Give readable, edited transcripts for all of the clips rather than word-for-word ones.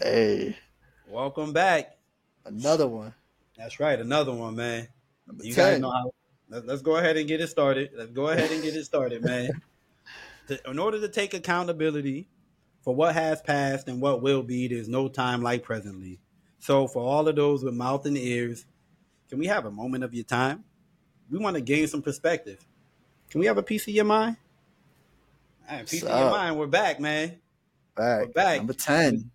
Hey. Welcome back. Another one. That's right. Another one, man. Number you 10. Guys know how. Let's go ahead and get it started. Let's go ahead and get it started, man. In order to take accountability for what has passed and what will be, there's no time like presently. So for all of those with mouth and ears, can we have a moment of your time? We want to gain some perspective. Can we have a piece of your mind? All right, piece of your mind. We're back, man. Back. We're back. Number 10.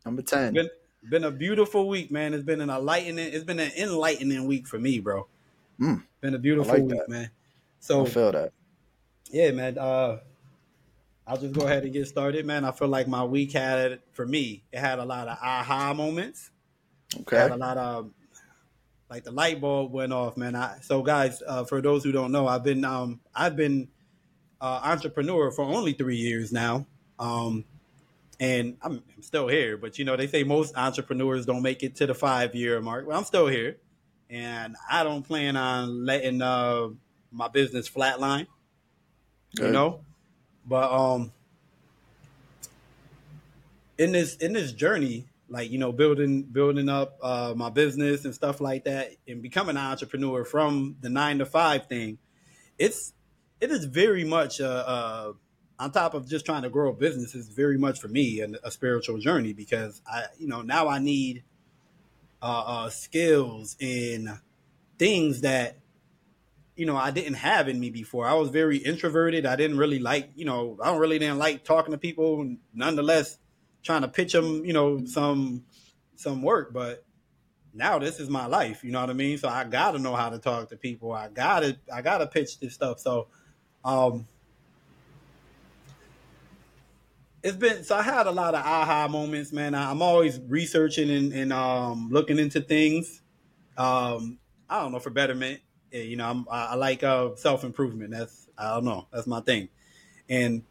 It's been a beautiful week, man. It's been an enlightening week for me, bro. Been a beautiful week, man. So I feel that. Yeah, man. I'll just go ahead and get started, man. I feel like my week had, for me, it had a lot of aha moments. Okay. It had a lot of, like, the light bulb went off, man. So guys, for those who don't know, I've been entrepreneur for only 3 years now. And I'm still here, but you know, they say most entrepreneurs don't make it to the 5-year mark. Well, I'm still here and I don't plan on letting, my business flatline, you know? But in this journey, like, you know, building up my business and stuff like that, and becoming an entrepreneur from the 9-to-5 thing, it is very much on top of just trying to grow a business, is very much for me a spiritual journey, because now I need skills and things that, you know, I didn't have in me before. I was very introverted. I didn't really like, I didn't like talking to people, nonetheless, trying to pitch them, some work. But now this is my life, you know what I mean? So I got to know how to talk to people. I got to pitch this stuff. So, I had a lot of aha moments, man. I'm always researching and looking into things. I don't know, for betterment. You know, I like self-improvement. That's my thing. And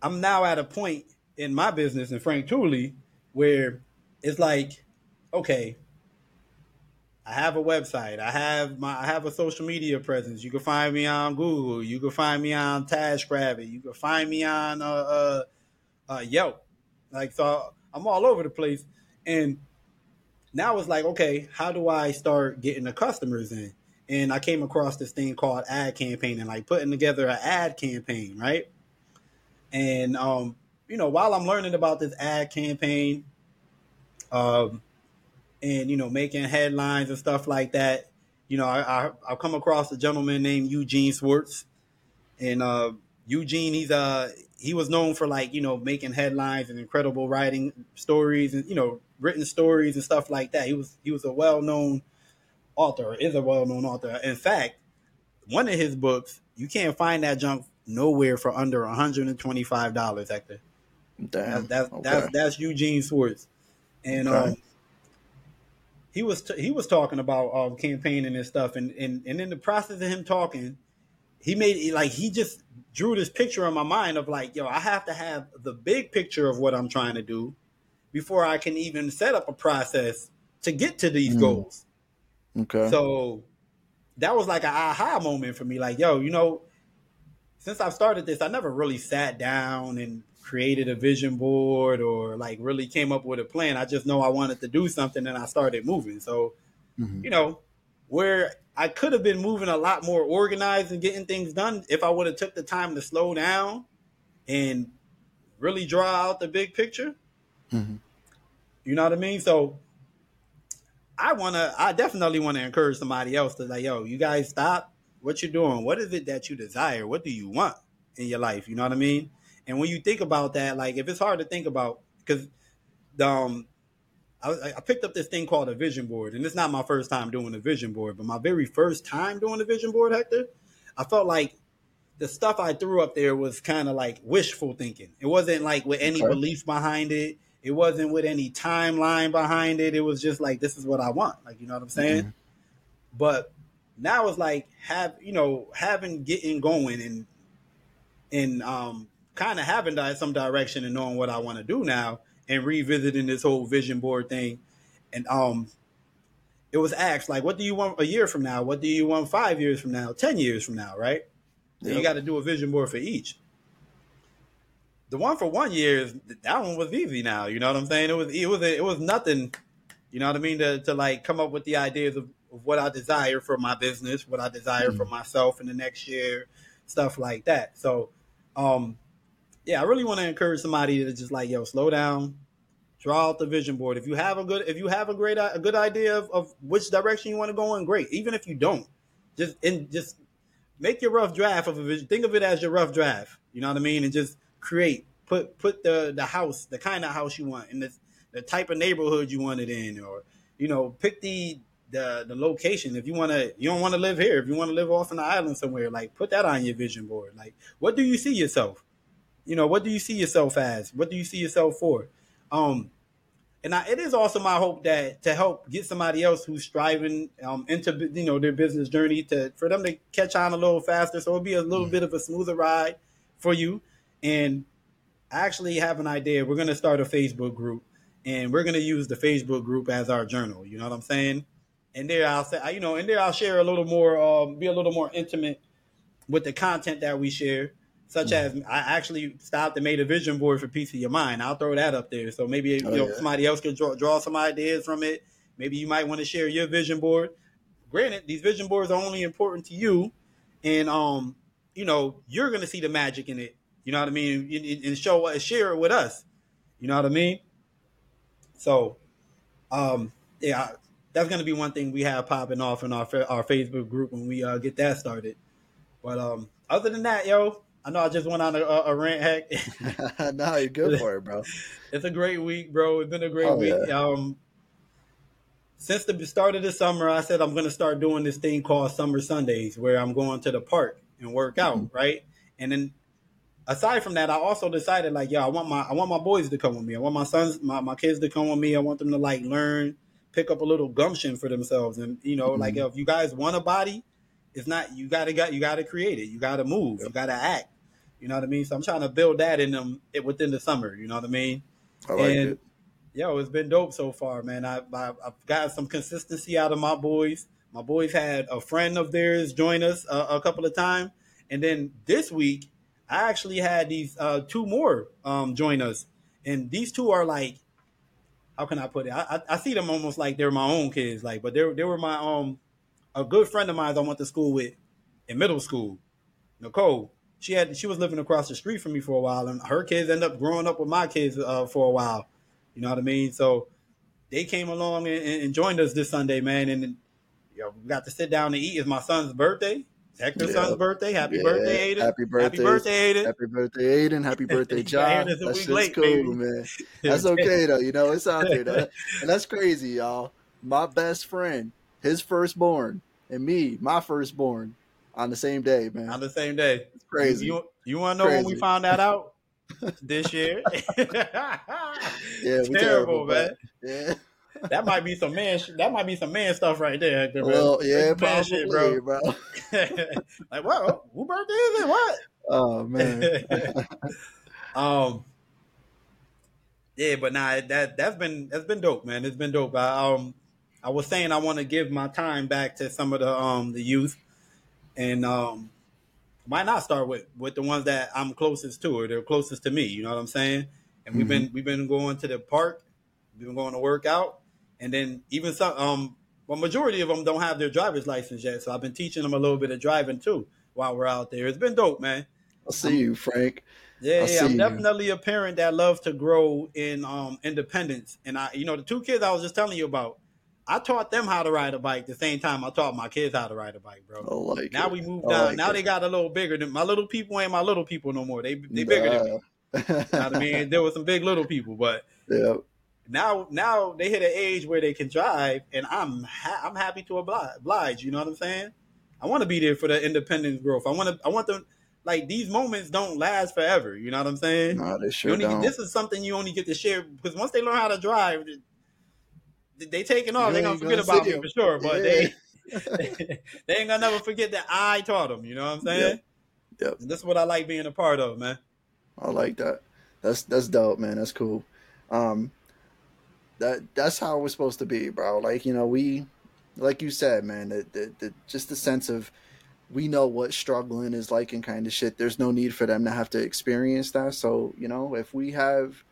I'm now at a point in my business in Frank Thule where it's like, okay, I have a website. I have a social media presence. You can find me on Google. You can find me on TaskRabbit. You can find me on Yelp. Like, so I'm all over the place. And now it's like, okay, how do I start getting the customers in? And I came across this thing called ad campaigning, like putting together an ad campaign, right? And, while I'm learning about this ad campaign and making headlines and stuff like that, I come across a gentleman named Eugene Schwartz. And Eugene, he was known for, like, making headlines and incredible writing stories and, written stories and stuff like that. He was a well-known author, is a well-known author. In fact, one of his books, you can't find that junk nowhere for under $125, Hector. Damn. That's Eugene Schwartz. And he was talking about campaigning and stuff, and in the process of him talking, he just drew this picture in my mind of, like, yo, I have to have the big picture of what I'm trying to do before I can even set up a process to get to these goals. Okay. So that was like an aha moment for me. Like, yo, since I've started this, I never really sat down and created a vision board or, like, really came up with a plan. I just know I wanted to do something and I started moving. So, where I could have been moving a lot more organized and getting things done if I would have took the time to slow down and really draw out the big picture. Mm-hmm. You know what I mean? So I definitely want to encourage somebody else to, like, yo, you guys stop what you're doing. What is it that you desire? What do you want in your life? You know what I mean? And when you think about that, like, if it's hard to think about, because I picked up this thing called a vision board, and it's not my first time doing a vision board, but my very first time doing a vision board, Hector, I felt like the stuff I threw up there was kind of like wishful thinking. It wasn't like with any belief behind it. It wasn't with any timeline behind it. It was just like, this is what I want. Like, you know what I'm saying? Mm-hmm. But now it's like getting going and kind of having some direction and knowing what I want to do now, and revisiting this whole vision board thing. And it was asked, like, what do you want a year from now? What do you want 5 years from now? 10 years from now, right? Yep. So you got to do a vision board for each. the one for 1 year is that one was easy. Now you know what I'm saying. It was nothing. You know what I mean? To like come up with the ideas of what I desire for my business, what I desire for myself in the next year, stuff like that. So, yeah, I really want to encourage somebody to just like, yo, slow down, draw out the vision board. If you have a good idea of which direction you want to go in, great. Even if you don't, just make your rough draft of a vision. Think of it as your rough draft. You know what I mean? And just create, put the house, the kind of house you want, and the type of neighborhood you want it in, or you know, pick the location. If you don't want to live here. If you want to live off an island somewhere, like put that on your vision board. Like, what do you see yourself? You know, what do you see yourself as? What do you see yourself for? It is also my hope that to help get somebody else who's striving into you know their business journey for them to catch on a little faster. So it'll be a little bit of a smoother ride for you. And I actually have an idea. We're gonna start a Facebook group. And we're going to use the Facebook group as our journal. You know what I'm saying? And there I'll say, you know, and there I'll share a little more, be a little more intimate with the content that we share, such as I actually stopped and made a vision board for Piece of Your Mind. I'll throw that up there. So maybe somebody else could draw some ideas from it. Maybe you might want to share your vision board. Granted, these vision boards are only important to you. And, you know, you're going to see the magic in it. You know what I mean? And share it with us. You know what I mean? So, yeah, that's going to be one thing we have popping off in our Facebook group when we get that started. But other than that, yo, I know I just went on a rant, Heck. No, you're good for it, bro. It's a great week, bro. It's been a great week. Yeah. Since the start of the summer, I said I'm going to start doing this thing called Summer Sundays where I'm going to the park and work out, right? And then aside from that, I also decided like, yo, I want my boys to come with me. I want my sons, my kids to come with me. I want them to like learn, pick up a little gumption for themselves. And you know, like if you guys want a body, it's not you gotta create it. You gotta move. Yep. You gotta act. You know what I mean? So I'm trying to build that in them within the summer. You know what I mean? I like it. Yo, it's been dope so far, man. I've got some consistency out of my boys. My boys had a friend of theirs join us a couple of times, and then this week. I actually had these two more join us, and these two are like, how can I put it? I see them almost like they're my own kids, like, but they were my a good friend of mine I went to school with in middle school, Nicole. She was living across the street from me for a while, and her kids ended up growing up with my kids for a while. You know what I mean? So they came along and joined us this Sunday, man, and you know, we got to sit down and eat. It's my son's birthday. Hector's son's birthday. Happy birthday, Aiden. Happy birthday, Aiden. Happy birthday, Aiden. Happy birthday, John. That shit's late, cool, baby. Man. That's okay, though. You know, it's out there, though. And that's crazy, y'all. My best friend, his firstborn, and me, my firstborn, on the same day, man. On the same day. It's crazy. You want to know when we found that out? This year? Yeah, terrible, man. Yeah. That might be some man stuff right there, Hector, bro. Well, yeah, probably, shit, bro. Like, whoa, who birthday is it? What? Oh man. Yeah, but nah, that's been dope, man. It's been dope. I was saying I want to give my time back to some of the youth, and why not start with the ones that I'm closest to, or they're closest to me. You know what I'm saying? And we've been going to the park. We've been going to work out. And then even some, well, majority of them don't have their driver's license yet. So I've been teaching them a little bit of driving too while we're out there. It's been dope, man. I'll see you, Frank. Yeah, I'm definitely a parent that loves to grow in independence. And I, you know, the two kids I was just telling you about, I taught them how to ride a bike the same time I taught my kids how to ride a bike, bro. We moved on. Like now they got a little bigger. My little people ain't my little people no more. They bigger than me. You know what I mean? There were some big little people, but yeah. Now they hit an age where they can drive, and I'm happy to oblige. You know what I'm saying? I want to be there for the independent growth. I want them, like, these moments don't last forever. You know what I'm saying? No, they sure don't. This is something you only get to share because once they learn how to drive, they taking off. They're gonna forget about me for sure, but they ain't gonna never forget that I taught them. You know what I'm saying? Yep. And this is what I like being a part of, man. I like that. That's dope, man. That's cool. That's how we're supposed to be, bro. Like, you know, we, like you said, man, just the sense of we know what struggling is like and kind of shit. There's no need for them to have to experience that. So, you know, if we have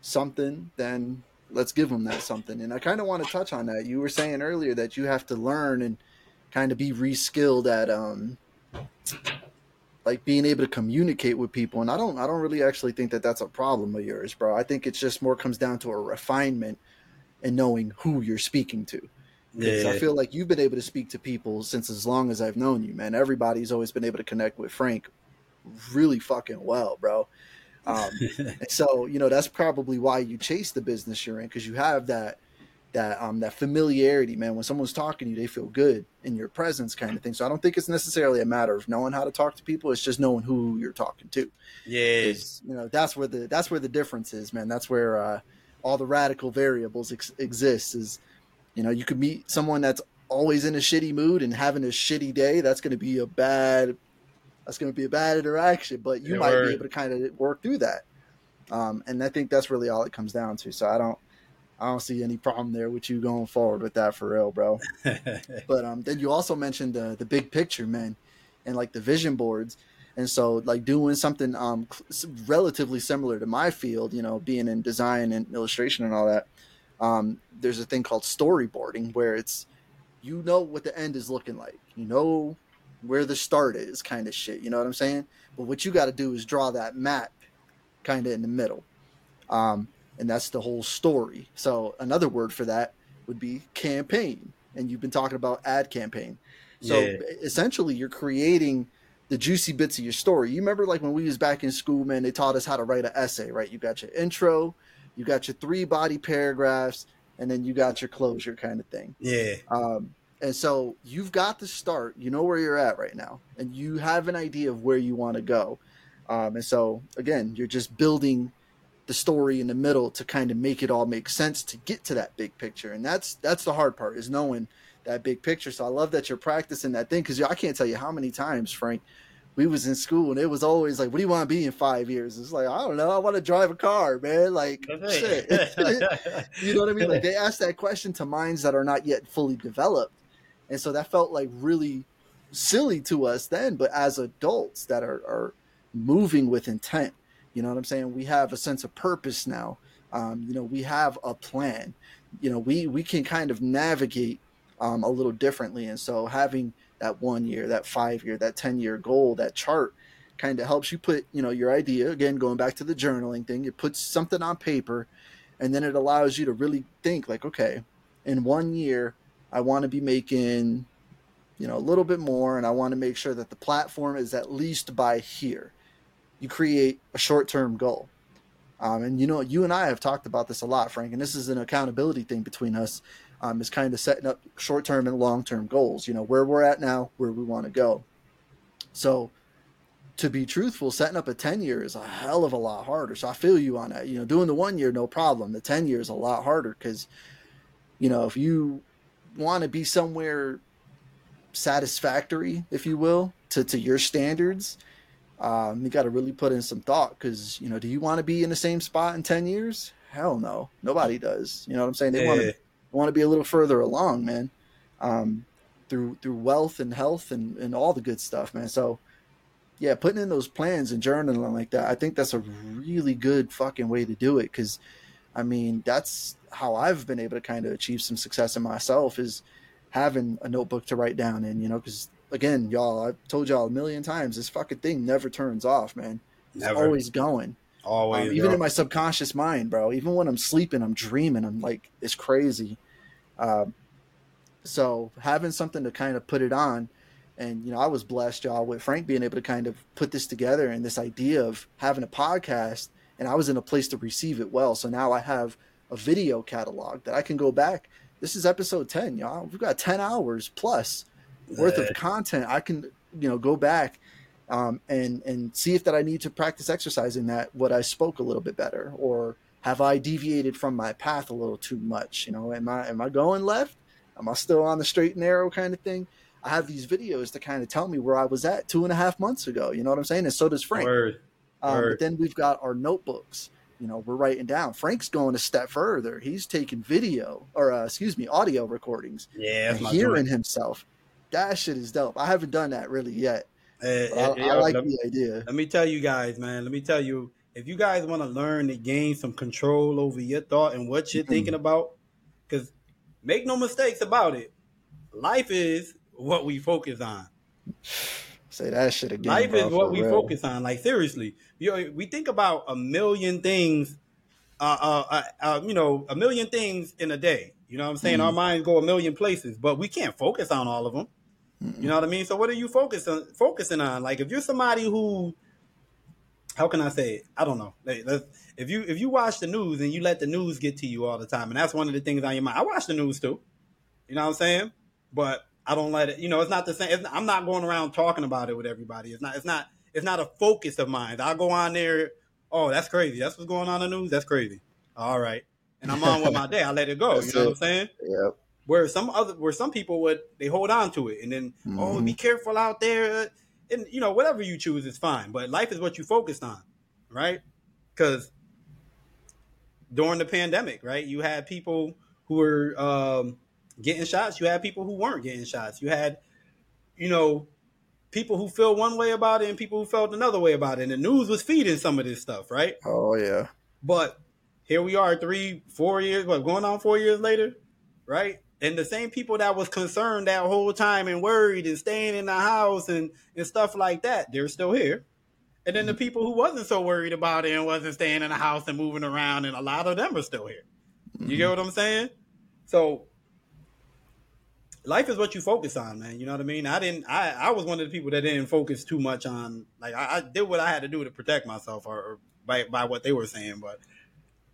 something, then let's give them that something. And I kind of want to touch on that. You were saying earlier that you have to learn and kind of be reskilled at, like being able to communicate with people. And I don't really actually think that that's a problem of yours, bro. I think it's just more comes down to a refinement and knowing who you're speaking to. Yeah. I feel like you've been able to speak to people since as long as I've known you, man. Everybody's always been able to connect with Frank really fucking well, bro. So, you know, that's probably why you chase the business you're in, because you have that familiarity, man. When someone's talking to you, they feel good in your presence kind of thing. So I don't think it's necessarily a matter of knowing how to talk to people. It's just knowing who you're talking to. Yeah. You know, that's where the difference is, man. That's where all the radical variables exist is, you know, you could meet someone that's always in a shitty mood and having a shitty day. That's going to be a bad interaction, but you might be able to kind of work through that. And I think that's really all it comes down to. So I don't see any problem there with you going forward with that for real, bro. But then you also mentioned the big picture, man, and like the vision boards. And so like doing something relatively similar to my field, you know, being in design and illustration and all that. There's a thing called storyboarding where it's, you know, what the end is looking like, you know, where the start is kind of shit. You know what I'm saying? But what you got to do is draw that map kind of in the middle. And that's the whole story. So another word for that would be campaign. And you've been talking about ad campaign. So essentially you're creating the juicy bits of your story. You remember like when we was back in school, man, they taught us how to write an essay, right? You got your intro, you got your 3 body paragraphs, and then you got your closure kind of thing. Yeah. And so you've got the start, you know where you're at right now, and you have an idea of where you want to go. And so again, you're just building the story in the middle to kind of make it all make sense to get to that big picture. And that's the hard part, is knowing that big picture. So I love that you're practicing that thing, because I can't tell you how many times, Frank, we was in school and it was always like, what do you want to be in 5 years? It's like, I don't know. I want to drive a car, man. Like, shit. You know what I mean? Like, they ask that question to minds that are not yet fully developed. And so that felt like really silly to us then. But as adults that are moving with intent, you know what I'm saying? We have a sense of purpose now. You know, we have a plan. You know, we can kind of navigate a little differently. And so having that 1 year, that 5 year, that 10 year goal, that chart kind of helps you put, you know, your idea, again, going back to the journaling thing, it puts something on paper, and then it allows you to really think like, okay, in 1 year, I want to be making, you know, a little bit more, and I want to make sure that the platform is at least by here. You create a short-term goal. And, you know, you and I have talked about this a lot, Frank, and this is an accountability thing between us, is kind of setting up short-term and long-term goals, you know, where we're at now, where we want to go. So to be truthful, setting up a 10-year is a hell of a lot harder. So I feel you on that. You know, doing the 1 year, no problem. The 10-year is a lot harder because, you know, if you want to be somewhere satisfactory, if you will, to your standards, you got to really put in some thought, because, you know, do you want to be in the same spot in 10 years? Hell no. Nobody does. You know what I'm saying? They want to be a little further along, man, through wealth and health and all the good stuff, man. So, yeah, putting in those plans and journaling like that, I think that's a really good fucking way to do it, because, I mean, that's how I've been able to kind of achieve some success in myself, is having a notebook to write down in, you know, because – again, y'all, I've told y'all a million times, this fucking thing never turns off, man. It's always going. Always. Even in my subconscious mind, bro. Even when I'm sleeping, I'm dreaming. I'm like, it's crazy. So having something to kind of put it on. And, you know, I was blessed, y'all, with Frank being able to kind of put this together and this idea of having a podcast. And I was in a place to receive it well. So now I have a video catalog that I can go back. This is episode 10, y'all. We've got 10 hours plus worth of content. I can, you know, go back and see if that I need to practice exercising that, what I spoke a little bit better, or have I deviated from my path a little too much? You know, am I going left? Am I still on the straight and narrow kind of thing? I have these videos to kind of tell me where I was at 2.5 months ago. You know what I'm saying? And so does Frank. But then we've got our notebooks. You know, we're writing down. Frank's going a step further. He's taking audio recordings. Yeah, hearing himself. that shit is dope. I haven't done that really yet. I like the idea. Let me tell you guys, man. Let me tell you, if you guys want to learn to gain some control over your thought and what you're thinking about, because make no mistakes about it, life is what we focus on. Say that shit again. Life is what we focus on. Like, seriously, we think about a million things, a million things in a day. You know what I'm saying? Our minds go a million places, but we can't focus on all of them. You know what I mean? So what are you focusing on? Like, if you're somebody who, how can I say it? I don't know. If you watch the news and you let the news get to you all the time, and that's one of the things on your mind. I watch the news too. You know what I'm saying? But I don't let it, it's not the same. I'm not going around talking about it with everybody. It's not a focus of mine. I'll go on there. Oh, that's crazy. That's what's going on in the news. That's crazy. All right. And I'm on with my day. I let it go. That's it. What I'm saying? Yep. Where some people would, they hold on to it and then, be careful out there. And whatever you choose is fine, but life is what you focused on. Right. Cause during the pandemic, right. You had people who were, getting shots. You had people who weren't getting shots. You had, people who felt one way about it and people who felt another way about it. And the news was feeding some of this stuff, right? Oh, yeah. But here we are 3-4 years, going on 4 years later, right? And the same people that was concerned that whole time and worried and staying in the house and stuff like that, they're still here. And then the people who wasn't so worried about it and wasn't staying in the house and moving around, and a lot of them are still here. You get what I'm saying? So life is what you focus on, man. You know what I mean? I was one of the people that didn't focus too much on, like, I did what I had to do to protect myself or by what they were saying. But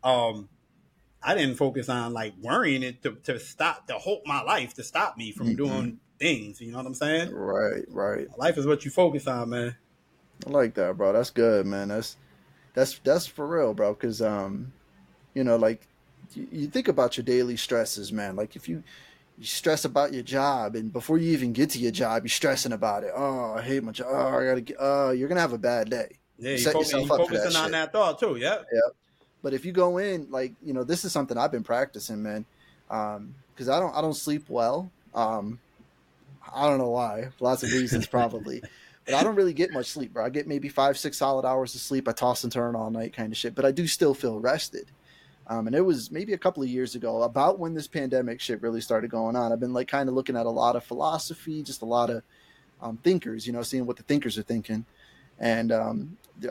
I didn't focus on, like, worrying it to stop me from doing things. You know what I'm saying? Right. Life is what you focus on, man. I like that, bro. That's good, man. That's for real, bro. Cause, like you think about your daily stresses, man. Like if you stress about your job, and before you even get to your job, you're stressing about it. Oh, I hate my job. Oh, I gotta get. You're gonna have a bad day. Yeah, you're focusing on that thought too. Yeah. Yeah. But if you go in, like this is something I've been practicing, man, because I don't sleep well. I don't know why. Lots of reasons probably, but I don't really get much sleep, bro. I get maybe 5-6 solid hours of sleep. I toss and turn all night, kind of shit. But I do still feel rested. And it was maybe a couple of years ago, about when this pandemic shit really started going on. I've been like kind of looking at a lot of philosophy, just a lot of thinkers, seeing what the thinkers are thinking. And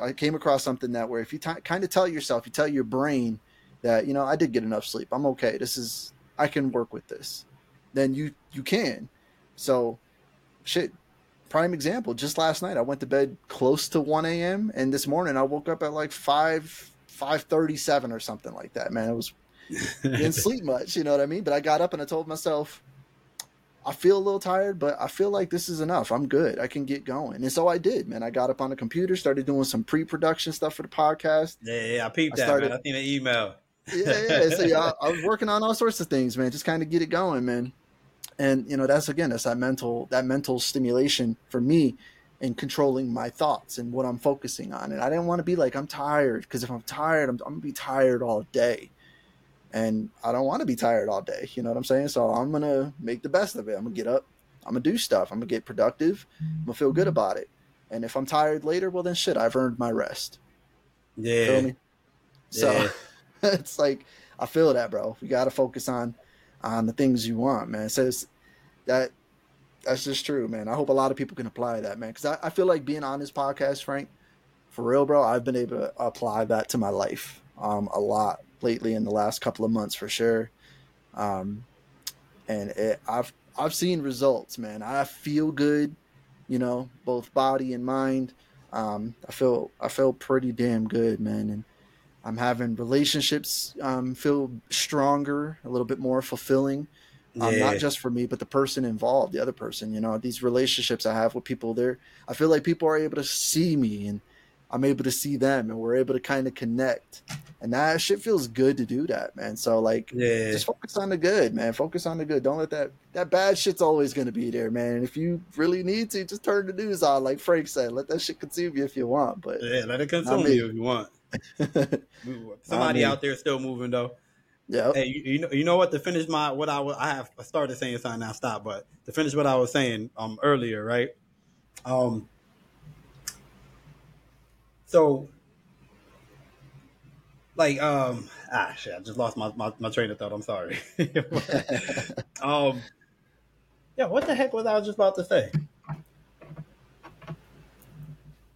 I came across something that where if you kind of tell yourself, you tell your brain that, I did get enough sleep. I'm okay. I can work with this. Then you can. So shit, prime example, just last night, I went to bed close to 1 a.m. And this morning I woke up at like 5:37 or something like that, man. Didn't sleep much, you know what I mean? But I got up and I told myself, I feel a little tired, but I feel like this is enough. I'm good. I can get going. And so I did, man. I got up on the computer, started doing some pre-production stuff for the podcast. Yeah, I peeped that, man. I seen an email. Yeah. So I was working on all sorts of things, man. Just kind of get it going, man. And, that's that mental stimulation for me, and controlling my thoughts and what I'm focusing on. And I didn't want to be like, I'm tired, because if I'm tired, I'm going to be tired all day. And I don't want to be tired all day. You know what I'm saying? So I'm going to make the best of it. I'm going to get up. I'm going to do stuff. I'm going to get productive. I'm going to feel good about it. And if I'm tired later, well, then shit, I've earned my rest. Yeah. Feel me? Yeah. So it's like, I feel that, bro. You got to focus on the things you want, man. So that's just true, man. I hope a lot of people can apply that, man. Because I feel like being on this podcast, Frank, for real, bro, I've been able to apply that to my life a lot lately in the last couple of months for sure. I've seen results, man. I feel good, both body and mind. I feel pretty damn good, man. And I'm having relationships feel stronger, a little bit more fulfilling. Not just for me, but the person involved, the other person, these relationships I have with people there, I feel like people are able to see me and I'm able to see them and we're able to kind of connect, and that shit feels good to do that, man. So like, just focus on the good, man. Focus on the good. Don't let that bad shit's always going to be there, man. And if you really need to, just turn the news on. Like Frank said, let that shit consume you if you want, but let it consume you if you want. Somebody out there still moving though. Yeah. Hey, you know what? To finish I started saying something. Now stop. But to finish what I was saying earlier, right? So, like, shit, I just lost my train of thought. I'm sorry. Yeah, what the heck was I just about to say?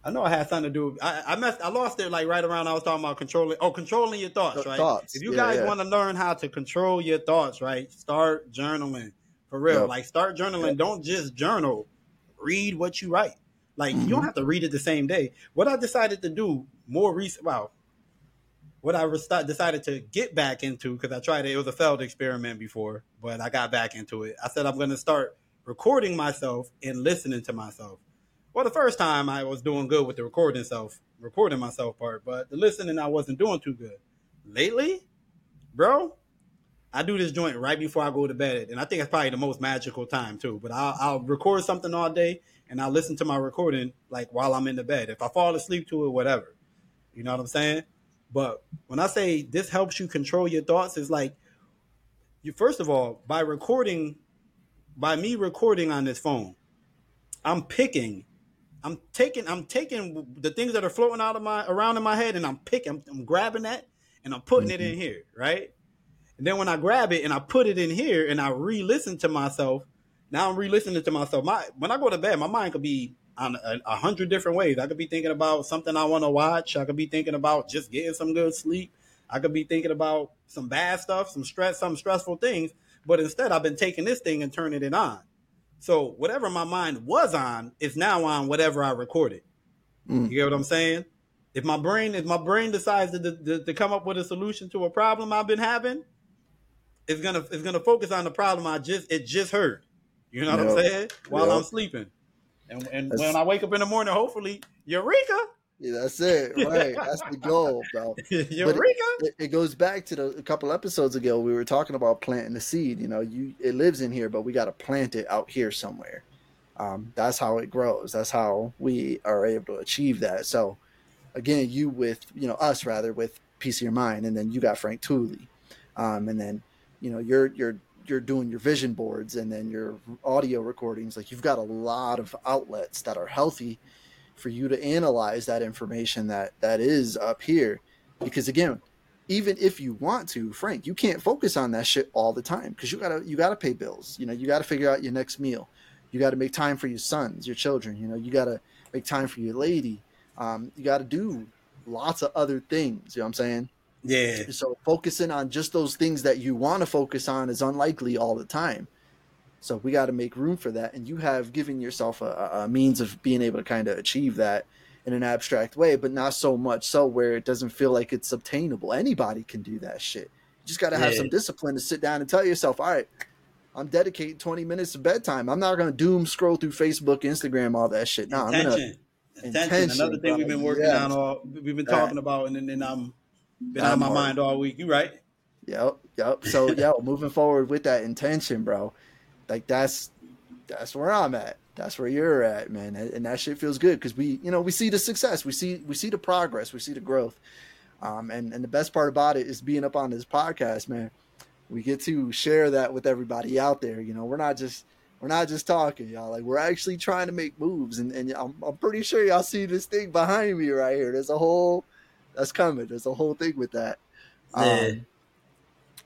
I know I had something to do with, I lost it like right around I was talking about controlling your thoughts, right? Thoughts. If you guys want to learn how to control your thoughts, right, start journaling. For real. Yep. Like, start journaling. Yep. Don't just journal. Read what you write. Like, you don't have to read it the same day. What I decided to do more recently, what I decided to get back into, because I tried it, it was a failed experiment before, but I got back into it. I said I'm going to start recording myself and listening to myself. Well, the first time I was doing good with the recording myself part, but the listening I wasn't doing too good. Lately, bro, I do this joint right before I go to bed, and I think it's probably the most magical time too. But I'll record something all day, and I'll listen to my recording like while I'm in the bed. If I fall asleep to it, whatever, you know what I'm saying. But when I say this helps you control your thoughts, it's like you first of all by me recording on this phone, I'm picking. I'm taking the things that are floating out of around in my head, and I'm grabbing that and I'm putting it in here. Right. And then when I grab it and I put it in here and I re-listen to myself, now I'm re-listening to myself. When I go to bed, my mind could be on 100 different ways. I could be thinking about something I want to watch. I could be thinking about just getting some good sleep. I could be thinking about some bad stuff, some stressful things. But instead I've been taking this thing and turning it on. So whatever my mind was on is now on whatever I recorded. Mm. You get what I'm saying? If my brain decides to come up with a solution to a problem I've been having, it's gonna focus on the problem it just heard. You know what I'm saying? While I'm sleeping, and when I wake up in the morning, hopefully, Eureka. Yeah, that's it. Right. That's the goal, bro. Eureka. It goes back to a couple episodes ago. We were talking about planting the seed. You know, it lives in here, but we got to plant it out here somewhere. That's how it grows. That's how we are able to achieve that. So again, us with Piece of Your Mind, and then you got Frank Thule. And then, you know, you're doing your vision boards and then your audio recordings. Like, you've got a lot of outlets that are healthy for you to analyze that information that is up here. Because again, even if you want to, Frank, you can't focus on that shit all the time, because you gotta pay bills. You know, you gotta figure out your next meal. You gotta make time for your sons, your children. You know, you gotta make time for your lady. You gotta do lots of other things. You know what I'm saying? Yeah. So focusing on just those things that you want to focus on is unlikely all the time. So we got to make room for that. And you have given yourself a means of being able to kind of achieve that in an abstract way, but not so much so where it doesn't feel like it's obtainable. Anybody can do that shit. You just got to have some discipline to sit down and tell yourself, all right, I'm dedicating 20 minutes to bedtime. I'm not going to doom scroll through Facebook, Instagram, all that shit. No, I'm going to intention. Another thing we've been working on, we've been talking about, and then been out of my mind all week. You right. Yep. So moving forward with that intention, bro. Like that's where I'm at. That's where you're at, man. And that shit feels good, because we see the success, we see the progress, we see the growth. And the best part about it is being up on this podcast, man. We get to share that with everybody out there. You know, we're not just talking, y'all. Like, we're actually trying to make moves. And I'm pretty sure y'all see this thing behind me right here. There's a whole thing with that.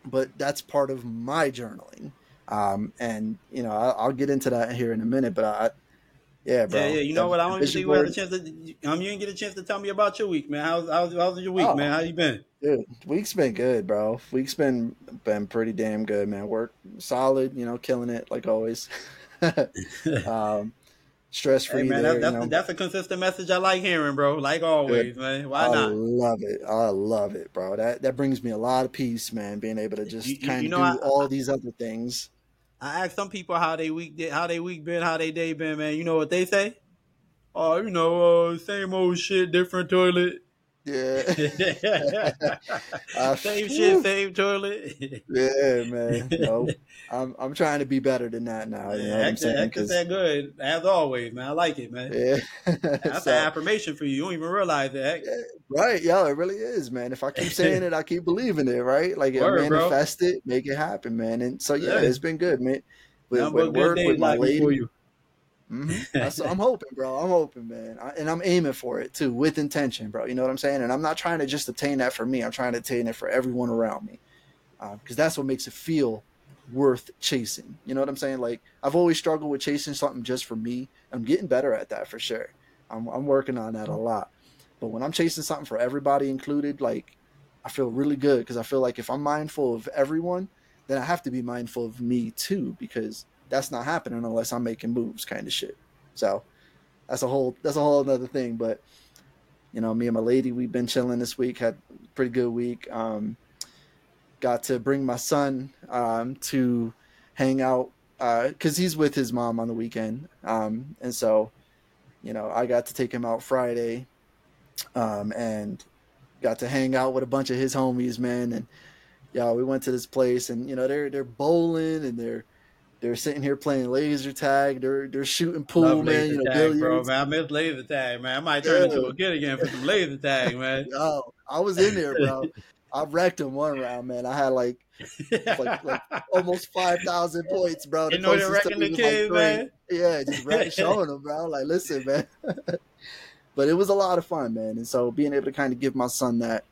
But that's part of my journaling. And, you know, I'll get into that here in a minute, but bro. Yeah. You know what? I don't even think we had a chance you didn't get a chance to tell me about your week, man. How's your week, man? How you been? Dude, week's been good, bro. Week's been pretty damn good, man. Work solid, you know, killing it like always. Stress-free, hey man, there, that's a consistent message I like hearing, bro. Like always, good. Man. Why not? I love it, bro. That brings me a lot of peace, man. Being able to just kind of do all these other things. I ask some people how they week did, how they week been, how they day been, man. You know what they say? Oh, same old shit, different toilet. Yeah. Same shit, same toilet. Yeah, man. No, I'm trying to be better than that now. You know what I'm saying? Hector's that good, as always, man. I like it, man. Yeah. That's an affirmation for you. You don't even realize that. Yeah, right, yo, it really is, man. If I keep saying it, I keep believing it, right? Like, word, manifest it, make it happen, man. And so, yeah, it's been good, man. With work, with my lady. For you. Mm-hmm. So I'm hoping, bro. I'm hoping, man. And I'm aiming for it too, with intention, bro. You know what I'm saying? And I'm not trying to just obtain that for me. I'm trying to obtain it for everyone around me, because that's what makes it feel worth chasing. You know what I'm saying? Like, I've always struggled with chasing something just for me. I'm getting better at that for sure. I'm working on that a lot. But when I'm chasing something for everybody included, like, I feel really good, because I feel like if I'm mindful of everyone, then I have to be mindful of me too, because that's not happening unless I'm making moves, kind of shit. So that's a whole another thing. But, you know, me and my lady, we've been chilling this week, had a pretty good week. Got to bring my son to hang out, because he's with his mom on the weekend. And so, you know, I got to take him out Friday, and got to hang out with a bunch of his homies, man. And, yeah, we went to this place, and, you know, they're bowling, and they're sitting here playing laser tag. They're shooting pool, man. You know, tag, bro, man. I miss laser tag, man. I might turn into a kid again for some laser tag, man. Yo, I was in there, bro. I wrecked him one round, man. I had like almost 5,000 points, bro. You know they're wrecking the kids, man. Yeah, just showing them, bro. Like, listen, man. But it was a lot of fun, man. And so being able to kind of give my son that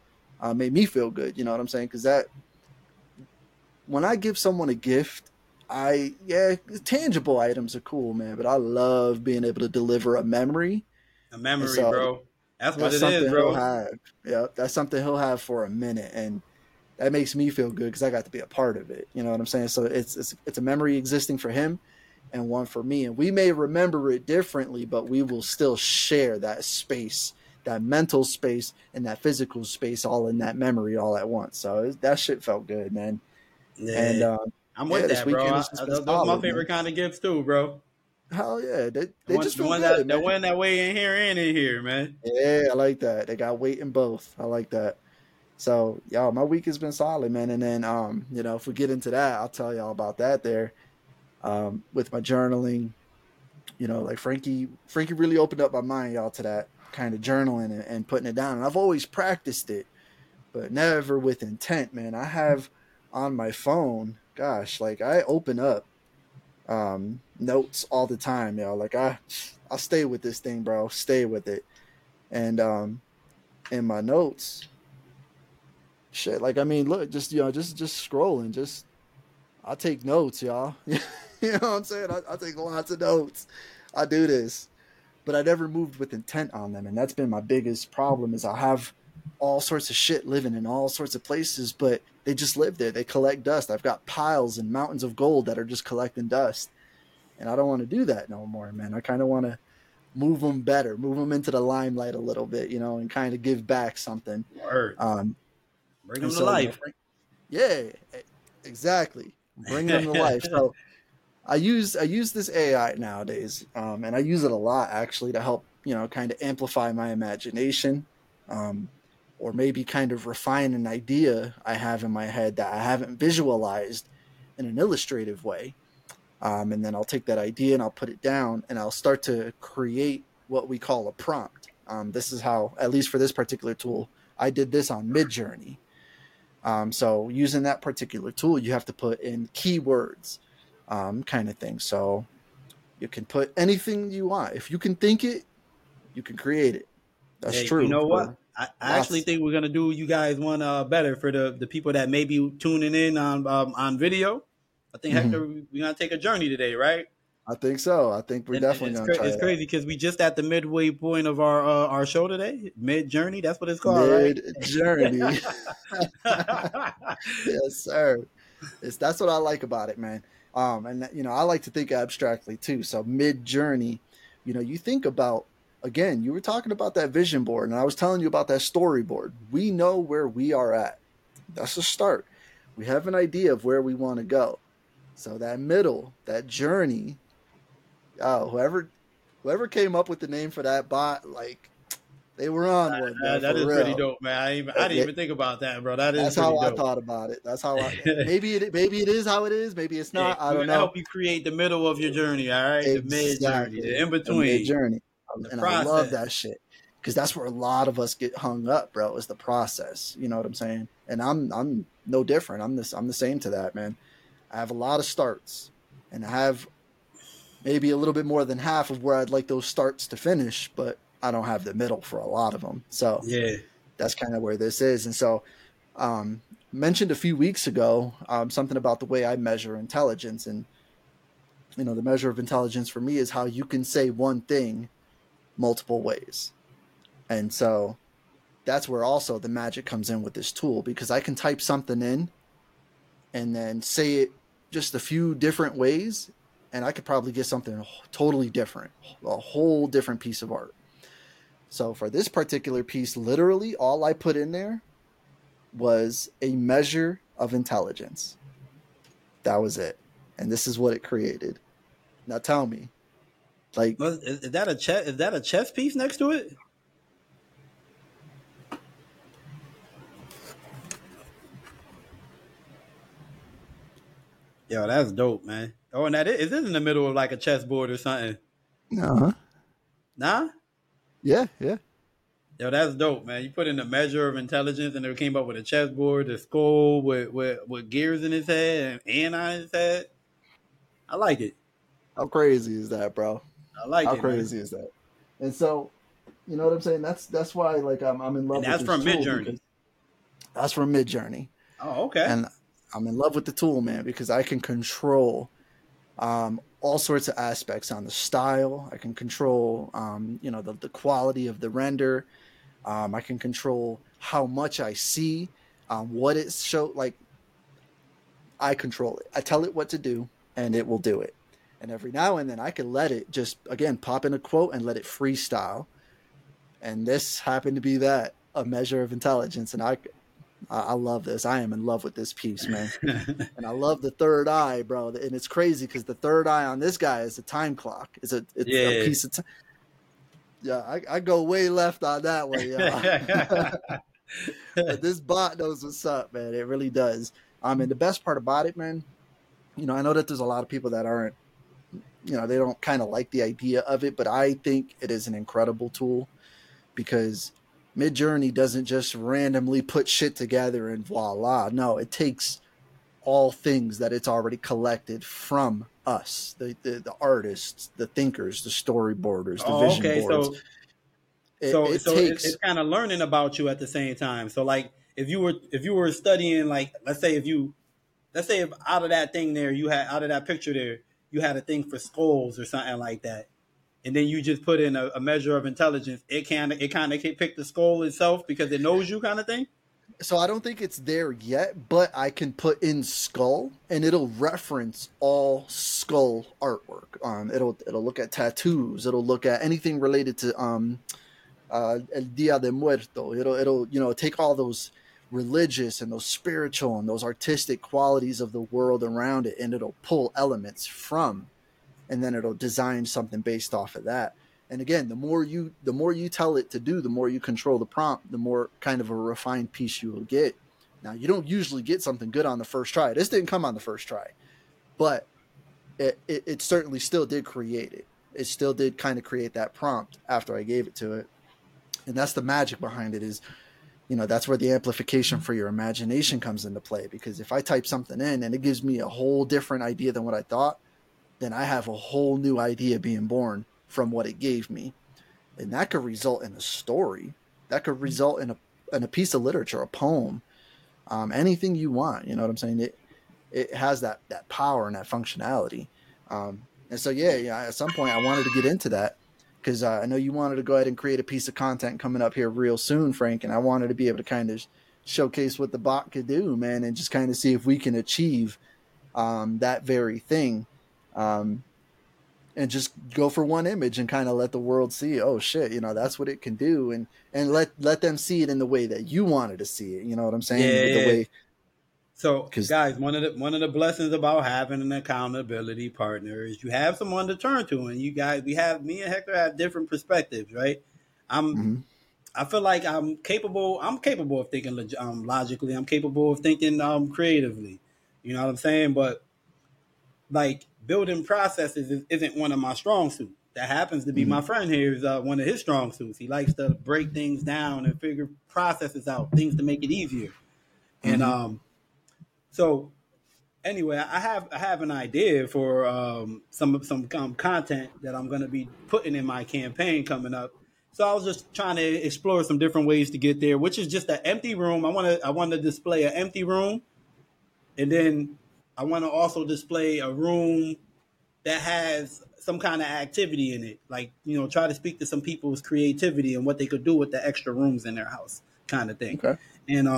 made me feel good. You know what I'm saying? Because that, when I give someone a gift, tangible items are cool, man, but I love being able to deliver a memory, so, bro. That's what it is, bro. Yeah, that's something he'll have for a minute, and that makes me feel good because I got to be a part of it. You know what I'm saying? So it's a memory existing for him and one for me, and we may remember it differently, but we will still share that space, that mental space, and that physical space, all in that memory, all at once. So that shit felt good, man. Yeah. And I'm with that, bro. Those are my favorite kind of gifts too, bro. Hell yeah. They just feel good, man. The one that weigh in here and in here, man. Yeah, I like that. They got weight in both. I like that. So, y'all, my week has been solid, man. And then, you know, if we get into that, I'll tell y'all about that there. With my journaling, you know, like Frankie really opened up my mind, y'all, to that kind of journaling and putting it down. And I've always practiced it, but never with intent, man. I have on my phone... Gosh, like, I open up notes all the time, y'all. Like, I stay with this thing, bro. Stay with it. And in my notes, shit. Like, I mean, look, just, you know, just scrolling. Just, I take notes, y'all. You know what I'm saying? I take lots of notes. I do this, but I never moved with intent on them, and that's been my biggest problem. Is I have all sorts of shit living in all sorts of places, but they just live there. They collect dust. I've got piles and mountains of gold that are just collecting dust. And I don't want to do that no more, man. I kind of want to move them better, move them into the limelight a little bit, you know, and kind of give back something. Word. Bring them to life. Yeah, exactly. Bring them to life. So I use this AI nowadays, and I use it a lot, actually, to help, you know, kind of amplify my imagination, or maybe kind of refine an idea I have in my head that I haven't visualized in an illustrative way. And then I'll take that idea and I'll put it down and I'll start to create what we call a prompt. This is how, at least for this particular tool, I did this on Midjourney. So using that particular tool, you have to put in keywords, kind of thing. So you can put anything you want. If you can think it, you can create it. That's true. You know what? I actually think we're going to do you guys one better for the people that may be tuning in on video. I think, Hector, we're going to take a journey today, right? I think so. I think we're definitely going to try it. It's crazy because we just at the midway point of our show today. Midjourney, that's what it's called, right? Midjourney. Yes, sir. That's what I like about it, man. And, you know, I like to think abstractly, too. So Midjourney, you know, you think about, again, you were talking about that vision board, and I was telling you about that storyboard. We know where we are at. That's a start. We have an idea of where we want to go. So that middle, that journey, whoever came up with the name for that bot, like, They were on one. Man, that is real. Pretty dope, man. I didn't even think about that, bro. That's how I thought about it. That's how I maybe it is how it is. Maybe it's not. Yeah, I don't know. Help you create the middle of your journey. All right, exactly. The mid journey, the in between, the mid journey. And process. I love that shit because that's where a lot of us get hung up, bro. Is the process. You know what I'm saying? And I'm no different. I'm the same to that, man. I have a lot of starts, and I have maybe a little bit more than half of where I'd like those starts to finish, but I don't have the middle for a lot of them. So yeah, that's kind of where this is. And so mentioned a few weeks ago something about the way I measure intelligence. And, you know, the measure of intelligence for me is how you can say one thing multiple ways. And so that's where also the magic comes in with this tool, because I can type something in and then say it just a few different ways, and I could probably get something totally different, a whole different piece of art. So for this particular piece, literally all I put in there was a measure of intelligence. That was it. And this is what it created. Now tell me, like, is that a chess piece next to it? Yo, that's dope, man. Oh, and that is this in the middle of like a chessboard or something? Uh-huh. Nah? Yeah. Yo, that's dope, man. You put in a measure of intelligence, and they came up with a chessboard, a skull with gears in his head and eye in his head. I like it. How crazy is that, bro? How crazy is that? And so, you know what I'm saying? That's why, like, I'm in love with this tool. That's from Midjourney. Oh, okay. And I'm in love with the tool, man, because I can control all sorts of aspects on the style. I can control, the quality of the render. I can control how much I see, what it shows. Like, I control it. I tell it what to do, and it will do it. And every now and then I can let it just, again, pop in a quote and let it freestyle. And this happened to be that, a measure of intelligence. And I love this. I am in love with this piece, man. And I love the third eye, bro. And it's crazy because the third eye on this guy is a time clock. It's a piece of time. Yeah, I go way left on that one, y'all. But this bot knows what's up, man. It really does. And the best part about it, man, you know, I know that there's a lot of people that aren't, you know, they don't kind of like the idea of it, but I think it is an incredible tool because Midjourney doesn't just randomly put shit together and voila. No, it takes all things that it's already collected from us, the artists, the thinkers, the storyboarders, the vision boards. So it's kind of learning about you at the same time. So like if you were studying, like let's say if out of that thing there, you had out of that picture there, you had a thing for skulls or something like that. And then you just put in a measure of intelligence. It kind of can pick the skull itself because it knows you, kind of thing. So I don't think it's there yet, but I can put in skull and it'll reference all skull artwork. It'll look at tattoos. It'll look at anything related to El Dia de Muerto. It'll take all those religious and those spiritual and those artistic qualities of the world around it, and it'll pull elements from. And then it'll design something based off of that. And again, the more you tell it to do, the more you control the prompt, the more kind of a refined piece you will get. Now, you don't usually get something good on the first try. This didn't come on the first try, but it certainly still did create it. It still did kind of create that prompt after I gave it to it. And that's the magic behind it is, you know, that's where the amplification for your imagination comes into play. Because if I type something in and it gives me a whole different idea than what I thought, then I have a whole new idea being born from what it gave me. And that could result in a story. That could result in a piece of literature, a poem, anything you want. You know what I'm saying? It has that power and that functionality. And so, yeah, at some point I wanted to get into that because I know you wanted to go ahead and create a piece of content coming up here real soon, Frank. And I wanted to be able to kind of showcase what the bot could do, man, and just kind of see if we can achieve that very thing. And just go for one image and kind of let the world see, oh shit, you know, that's what it can do. And let them see it in the way that you wanted to see it. You know what I'm saying? Yeah. So guys, one of the blessings about having an accountability partner is you have someone to turn to, and you guys, we have, me and Hector have different perspectives, right? I feel like I'm capable of thinking logically. I'm capable of thinking creatively. You know what I'm saying? But like building processes isn't one of my strong suits. That happens to be my friend here is one of his strong suits. He likes to break things down and figure processes out, things to make it easier. And so anyway, I have an idea for some content that I'm going to be putting in my campaign coming up. So I was just trying to explore some different ways to get there, which is just an empty room. I want to display an empty room, and then I want to also display a room that has some kind of activity in it, like, you know, try to speak to some people's creativity and what they could do with the extra rooms in their house, kind of thing. Okay. And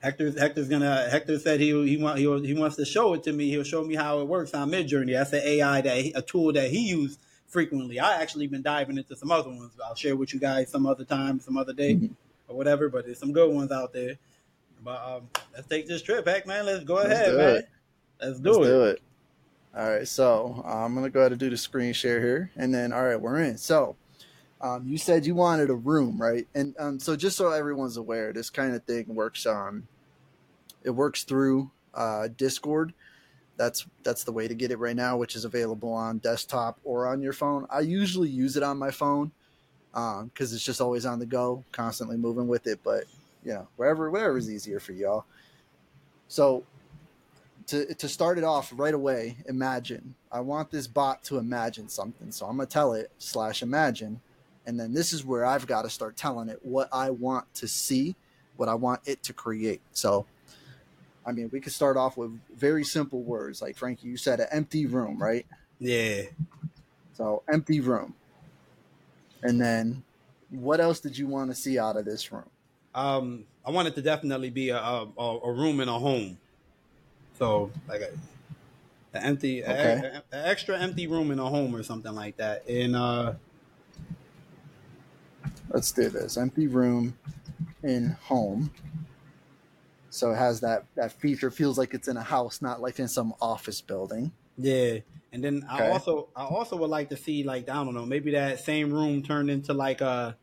Hector said he wants to show it to me. He'll show me how it works on Midjourney. That's an AI a tool that he used frequently. I actually been diving into some other ones. I'll share with you guys some other time, some other day, or whatever. But there's some good ones out there. But let's take this trip, Heck, man. Let's go ahead, man. Let's do it. All right, so I'm gonna go ahead and do the screen share here, and then all right, we're in. So you said you wanted a room, right? And so just so everyone's aware, this kind of thing works through Discord. That's the way to get it right now, which is available on desktop or on your phone. I usually use it on my phone because it's just always on the go, constantly moving with it. But you know, wherever is easier for y'all. So to start it off right away, imagine. I want this bot to imagine something, so I'm gonna tell it /imagine, and then this is where I've got to start telling it what I want to see, what I want it to create. So. I mean, we could start off with very simple words. Like, Frankie, you said an empty room, right? Yeah. So, empty room. And then what else did you want to see out of this room? I want it to definitely be a room in a home. So, like an extra empty room in a home or something like that. And let's do this. Empty room in home. So it has that feature, feels like it's in a house, not like in some office building. Yeah. And then I also would like to see, like, I don't know, maybe that same room turned into like a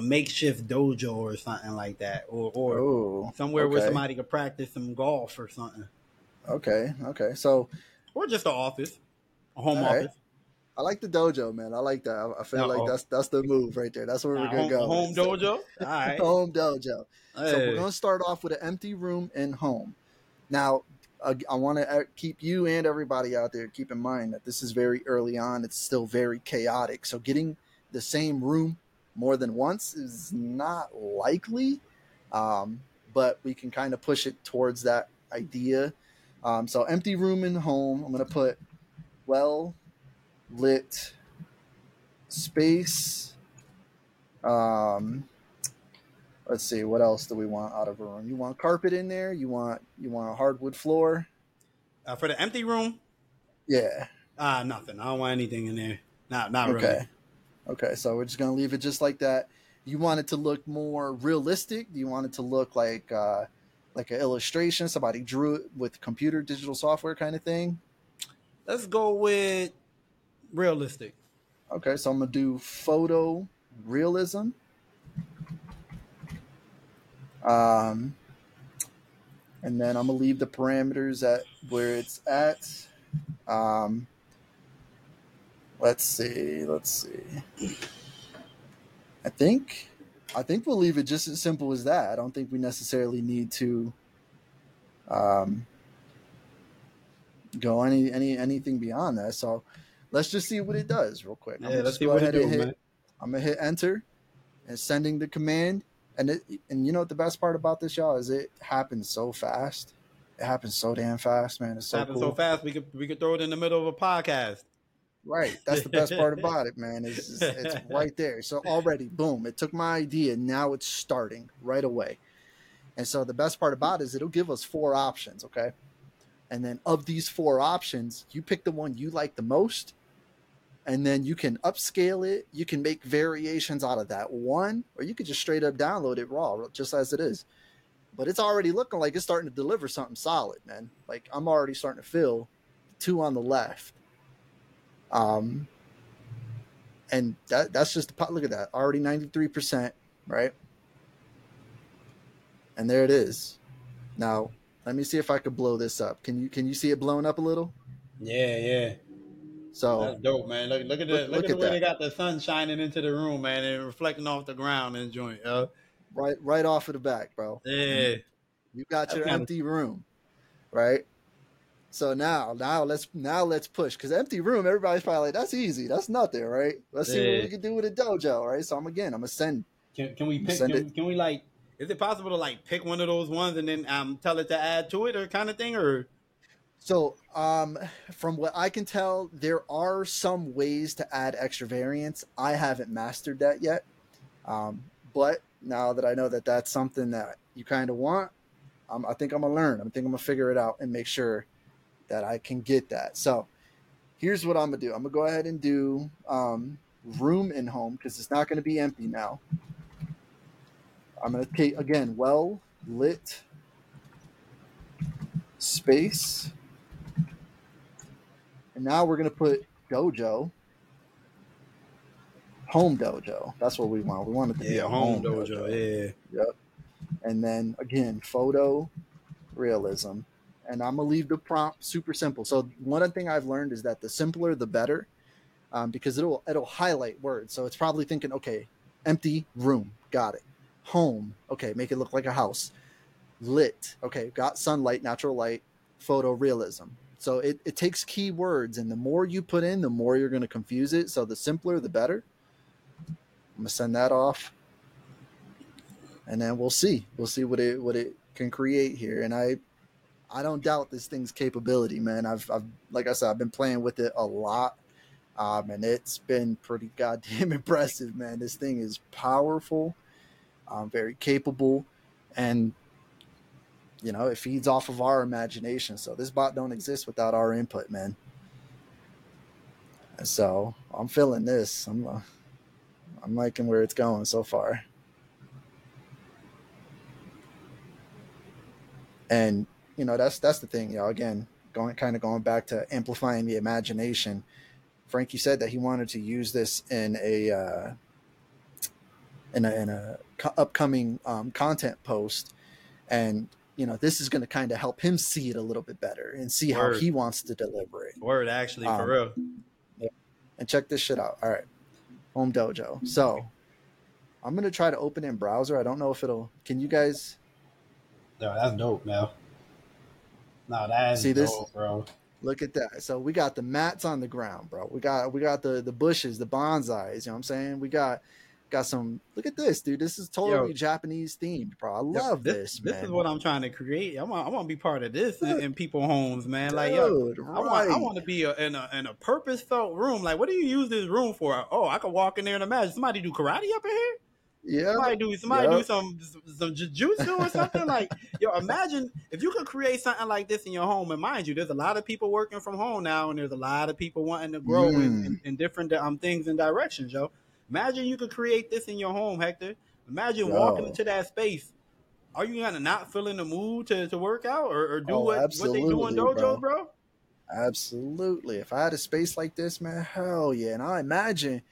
makeshift dojo or something like that, or somewhere where somebody could practice some golf or something. Okay. So, or just an office, a home office. Right. I like the dojo, man. I like that. I feel like that's the move right there. That's where we're going to go. Home dojo? All right. Home dojo. Hey. So we're going to start off with an empty room in home. Now, I want to keep you and everybody out there, keep in mind that this is very early on. It's still very chaotic. So getting the same room more than once is not likely, but we can kind of push it towards that idea. So empty room in home, I'm going to put lit space. Let's see, what else do we want out of a room? You want carpet in there? You want a hardwood floor? For the empty room? Yeah. Nothing. I don't want anything in there. Not really. Okay. So we're just gonna leave it just like that. You want it to look more realistic? Do you want it to look like an illustration? Somebody drew it with computer, digital software kind of thing? Let's go with realistic. Okay, so I'm gonna do photo realism. And then I'm gonna leave the parameters at where it's at. Let's see. I think we'll leave it just as simple as that. I don't think we necessarily need to go anything beyond that. So let's just see what it does real quick. Yeah, let's see what it does, man. I'm going to hit enter and sending the command. And you know what the best part about this, y'all, is it happens so fast. It happens so damn fast, man. It's so cool. It happens so fast, we could throw it in the middle of a podcast. Right. That's the best part about it, man. It's right there. So already, boom, it took my idea. Now it's starting right away. And so the best part about it is it'll give us 4 options, okay? And then of these 4 options, you pick the one you like the most, and then you can upscale it. You can make variations out of that one, or you could just straight up download it raw, just as it is. But it's already looking like it's starting to deliver something solid, man. Like, I'm already starting to feel the 2 on the left. And that's just the look at that, already 93%, right? And there it is. Now, let me see if I could blow this up. Can you see it blowing up a little? Yeah. So that's dope, man. Look at that. Look at the way that. They got the sun shining into the room, man, and reflecting off the ground and joint. Right off of the back, bro. Yeah. You got your empty room, right? So now let's push, because empty room, everybody's probably like, that's easy, that's nothing, right? Let's see what we can do with a dojo, right? So I'm gonna send. Can we pick? Can we like? Is it possible to like pick one of those ones and then tell it to add to it or kind of thing or? So from what I can tell, there are some ways to add extra variants. I haven't mastered that yet, but now that I know that that's something that you kind of want, I think I'm gonna learn. I think I'm gonna figure it out and make sure that I can get that. So here's what I'm gonna do. I'm gonna go ahead and do room and home, because it's not gonna be empty now. I'm gonna take again well lit space, and now we're gonna put dojo, home dojo. That's what we want. We want it to be a home dojo. Yeah. Yep. And then again, photo realism. And I'm going to leave the prompt super simple. So one thing I've learned is that the simpler, the better, because it'll highlight words. So it's probably thinking, okay, empty room. Got it. Home. Okay. Make it look like a house. Lit. Okay. Got sunlight, natural light, photo realism. So it takes keywords, and the more you put in, the more you're going to confuse it. So the simpler, the better. I'm going to send that off, and then we'll see what it can create here. And I don't doubt this thing's capability, man. I've like I said, I've been playing with it a lot, and it's been pretty goddamn impressive, man. This thing is powerful, very capable, and you know it feeds off of our imagination. So this bot don't exist without our input, man. And so I'm feeling this. I'm liking where it's going so far, and. You know, that's the thing, y'all. Again, going back to amplifying the imagination. Frankie said that he wanted to use this in a upcoming content post, and you know, this is going to kind of help him see it a little bit better and see how he wants to deliver it. Word, actually, for real. Yeah. And check this shit out. All right, Home Dojo. So I'm gonna try to open in browser. I don't know if it'll. Can you guys? No, that's dope, man. No, that's see this, dope, bro. Look at that. So we got the mats on the ground, bro. We got the bushes, the bonsais. You know what I'm saying? We got some. Look at this, dude. This is totally Japanese themed, bro. I love this, man. This is what I'm trying to create. I want to be part of this in people's homes, man. Dude, like, yo, right. I want to be in a purpose felt room. Like, what do you use this room for? Oh, I could walk in there and imagine somebody do karate up in here. Yeah, somebody do some jujitsu or something. Like, yo, imagine if you could create something like this in your home. And mind you, there's a lot of people working from home now, and there's a lot of people wanting to grow in different things and directions, yo. Imagine you could create this in your home, Hector. Imagine walking into that space. Are you gonna not feel in the mood to work out or do what they do in dojos, bro? Absolutely. If I had a space like this, man, hell yeah. And I imagine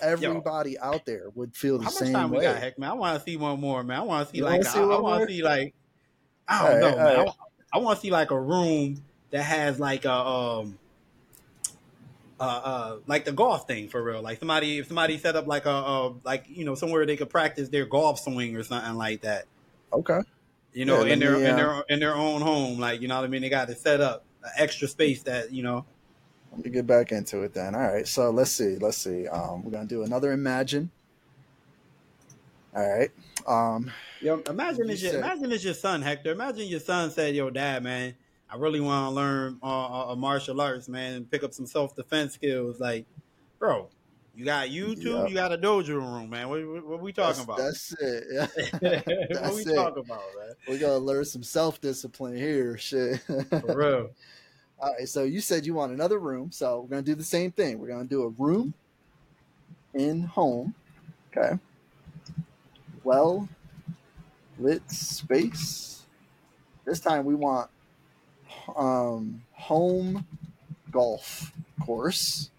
everybody out there would feel the same way. How much time we got, Heck, man? I want to see one more, man. I want to see I don't know, man. I want to see like a room that has like a like the golf thing for real. Like if somebody set up like a like you know somewhere they could practice their golf swing or something like that. Okay. You know, in their own home, like you know what I mean. They got to set up an extra space that you know. Let me get back into it then. All right. So let's see. We're going to do another imagine. All right. Yo, imagine it's your son, Hector. Imagine your son said, yo, Dad, man, I really want to learn martial arts, man, and pick up some self-defense skills. Like, bro, you got YouTube, you got a dojo room, man. What we talking about? That's it. Yeah. Talking about, man? We're going to learn some self-discipline here. Shit. For real. All right, so you said you want another room, so we're going to do the same thing. We're going to do a room in home, okay, well-lit space. This time we want home golf course,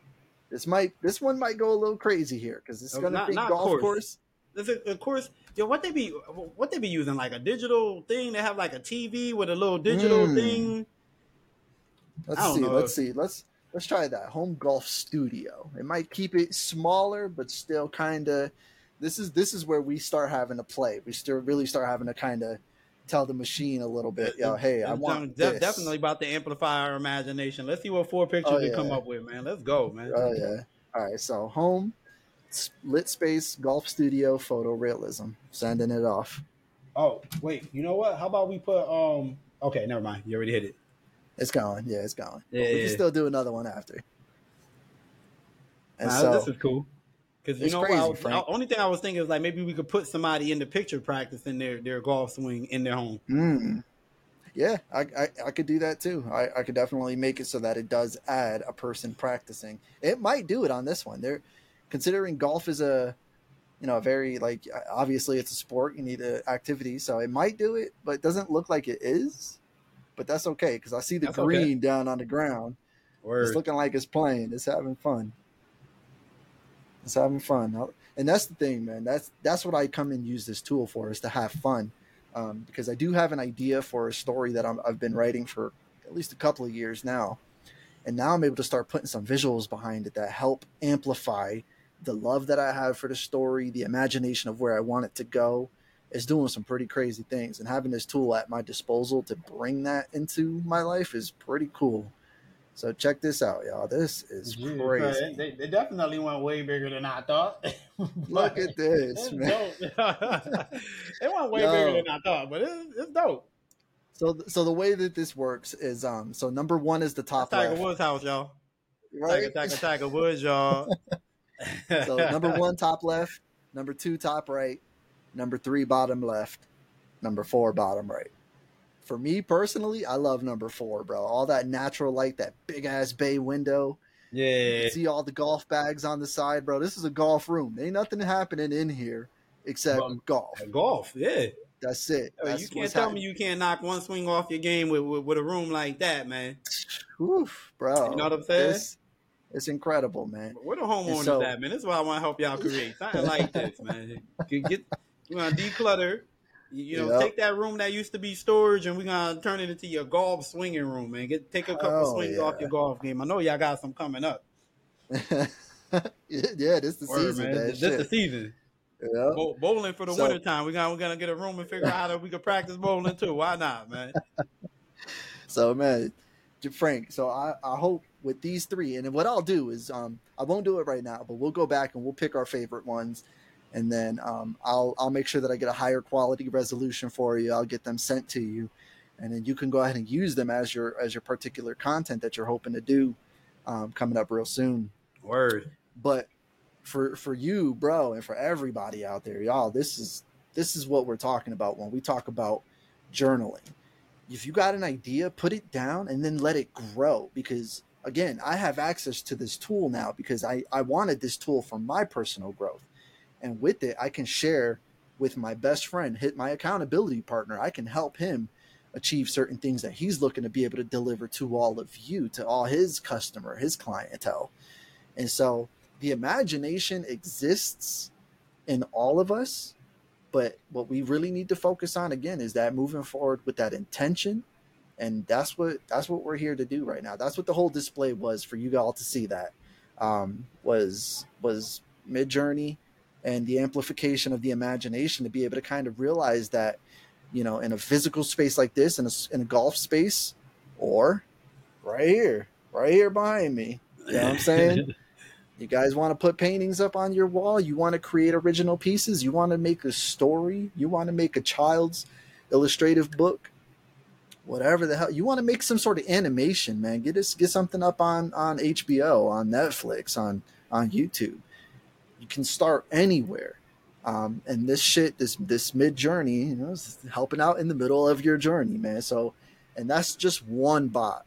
This one might go a little crazy here because it's going to be golf course. Of course, yo, what they be using, like a digital thing? They have like a TV with a little digital thing. Let's try that home golf studio. It might keep it smaller, but still kind of. This is where we start having to play. We still really start having to kind of tell the machine a little bit. Yo, hey, I want this. Definitely about to amplify our imagination. Let's see what four pictures we come up with, man. Let's go, man. Oh yeah. All right. So home. Lit space golf studio photorealism. Sending it off. Oh wait, you know what? How about we put Okay, never mind. You already hit it. It's going. Yeah, it's going. Yeah, we can still do another one after. And so this is cool because only thing I was thinking is like maybe we could put somebody in the picture practicing their golf swing in their home. Mm. Yeah, I could do that too. I could definitely make it so that it does add a person practicing. It might do it on this one. Considering golf is a very, like, obviously it's a sport, you need an activity, so it might do it, but it doesn't look like it is. But that's okay because I see the green down on the ground. Word. It's looking like it's playing. It's having fun. And that's the thing, man. That's what I come and use this tool for, is to have fun, because I do have an idea for a story that I've been writing for at least a couple of years now, and now I'm able to start putting some visuals behind it that help amplify the love that I have for the story, the imagination of where I want it to go. Is doing some pretty crazy things. And having this tool at my disposal to bring that into my life is pretty cool. So check this out, y'all. This is crazy. They definitely went way bigger than I thought. Look at this, man. They went way bigger than I thought, but it's dope. So the way that this works is, so number one is the top left. Tiger Woods house, y'all. Right? Tiger Woods, y'all. So number one, top left. Number two, top right. Number three, bottom left. Number four, bottom right. For me personally, I love number four, bro. All that natural light, that big ass bay window. Yeah. You can see all the golf bags on the side, bro. This is a golf room. There ain't nothing happening in here except golf. Golf, yeah. That's it. That's, you can't tell me you can't knock one swing off your game with a room like that, man. Oof, bro. You know what I'm saying? It's incredible, man. What a homeowner is that, man. That's why I want to help y'all create something like this, man. We're going to declutter, take that room that used to be storage, and we're going to turn it into your golf swinging room, man. Take a couple swings off your golf game. I know y'all got some coming up. This the season, man. This the season. Yep. Bowling for the wintertime. We're going to get a room and figure out how we can practice bowling, too. Why not, man? So, man, Frank, so I hope with these three, and what I'll do is I won't do it right now, but we'll go back and we'll pick our favorite ones. And then I'll make sure that I get a higher quality resolution for you. I'll get them sent to you, and then you can go ahead and use them as your particular content that you're hoping to do, coming up real soon. Word. But for you, bro, and for everybody out there, y'all, this is what we're talking about when we talk about journaling. If you got an idea, put it down and then let it grow, because again, I have access to this tool now because I wanted this tool for my personal growth. And with it, I can share with my best friend, my accountability partner. I can help him achieve certain things that he's looking to be able to deliver to all of you, to all his clientele. And so the imagination exists in all of us. But what we really need to focus on, again, is that moving forward with that intention. And that's what we're here to do right now. That's what the whole display was for you all to see. That was Midjourney. And the amplification of the imagination to be able to kind of realize that, in a physical space like this, in a golf space, or right here behind me, you know what I'm saying? You guys want to put paintings up on your wall. You want to create original pieces. You want to make a story. You want to make a child's illustrative book, whatever the hell. You want to make some sort of animation, man. Get something up on HBO, on Netflix, on YouTube. You can start anywhere, and this Midjourney, is helping out in the middle of your journey, man. So, and that's just one bot.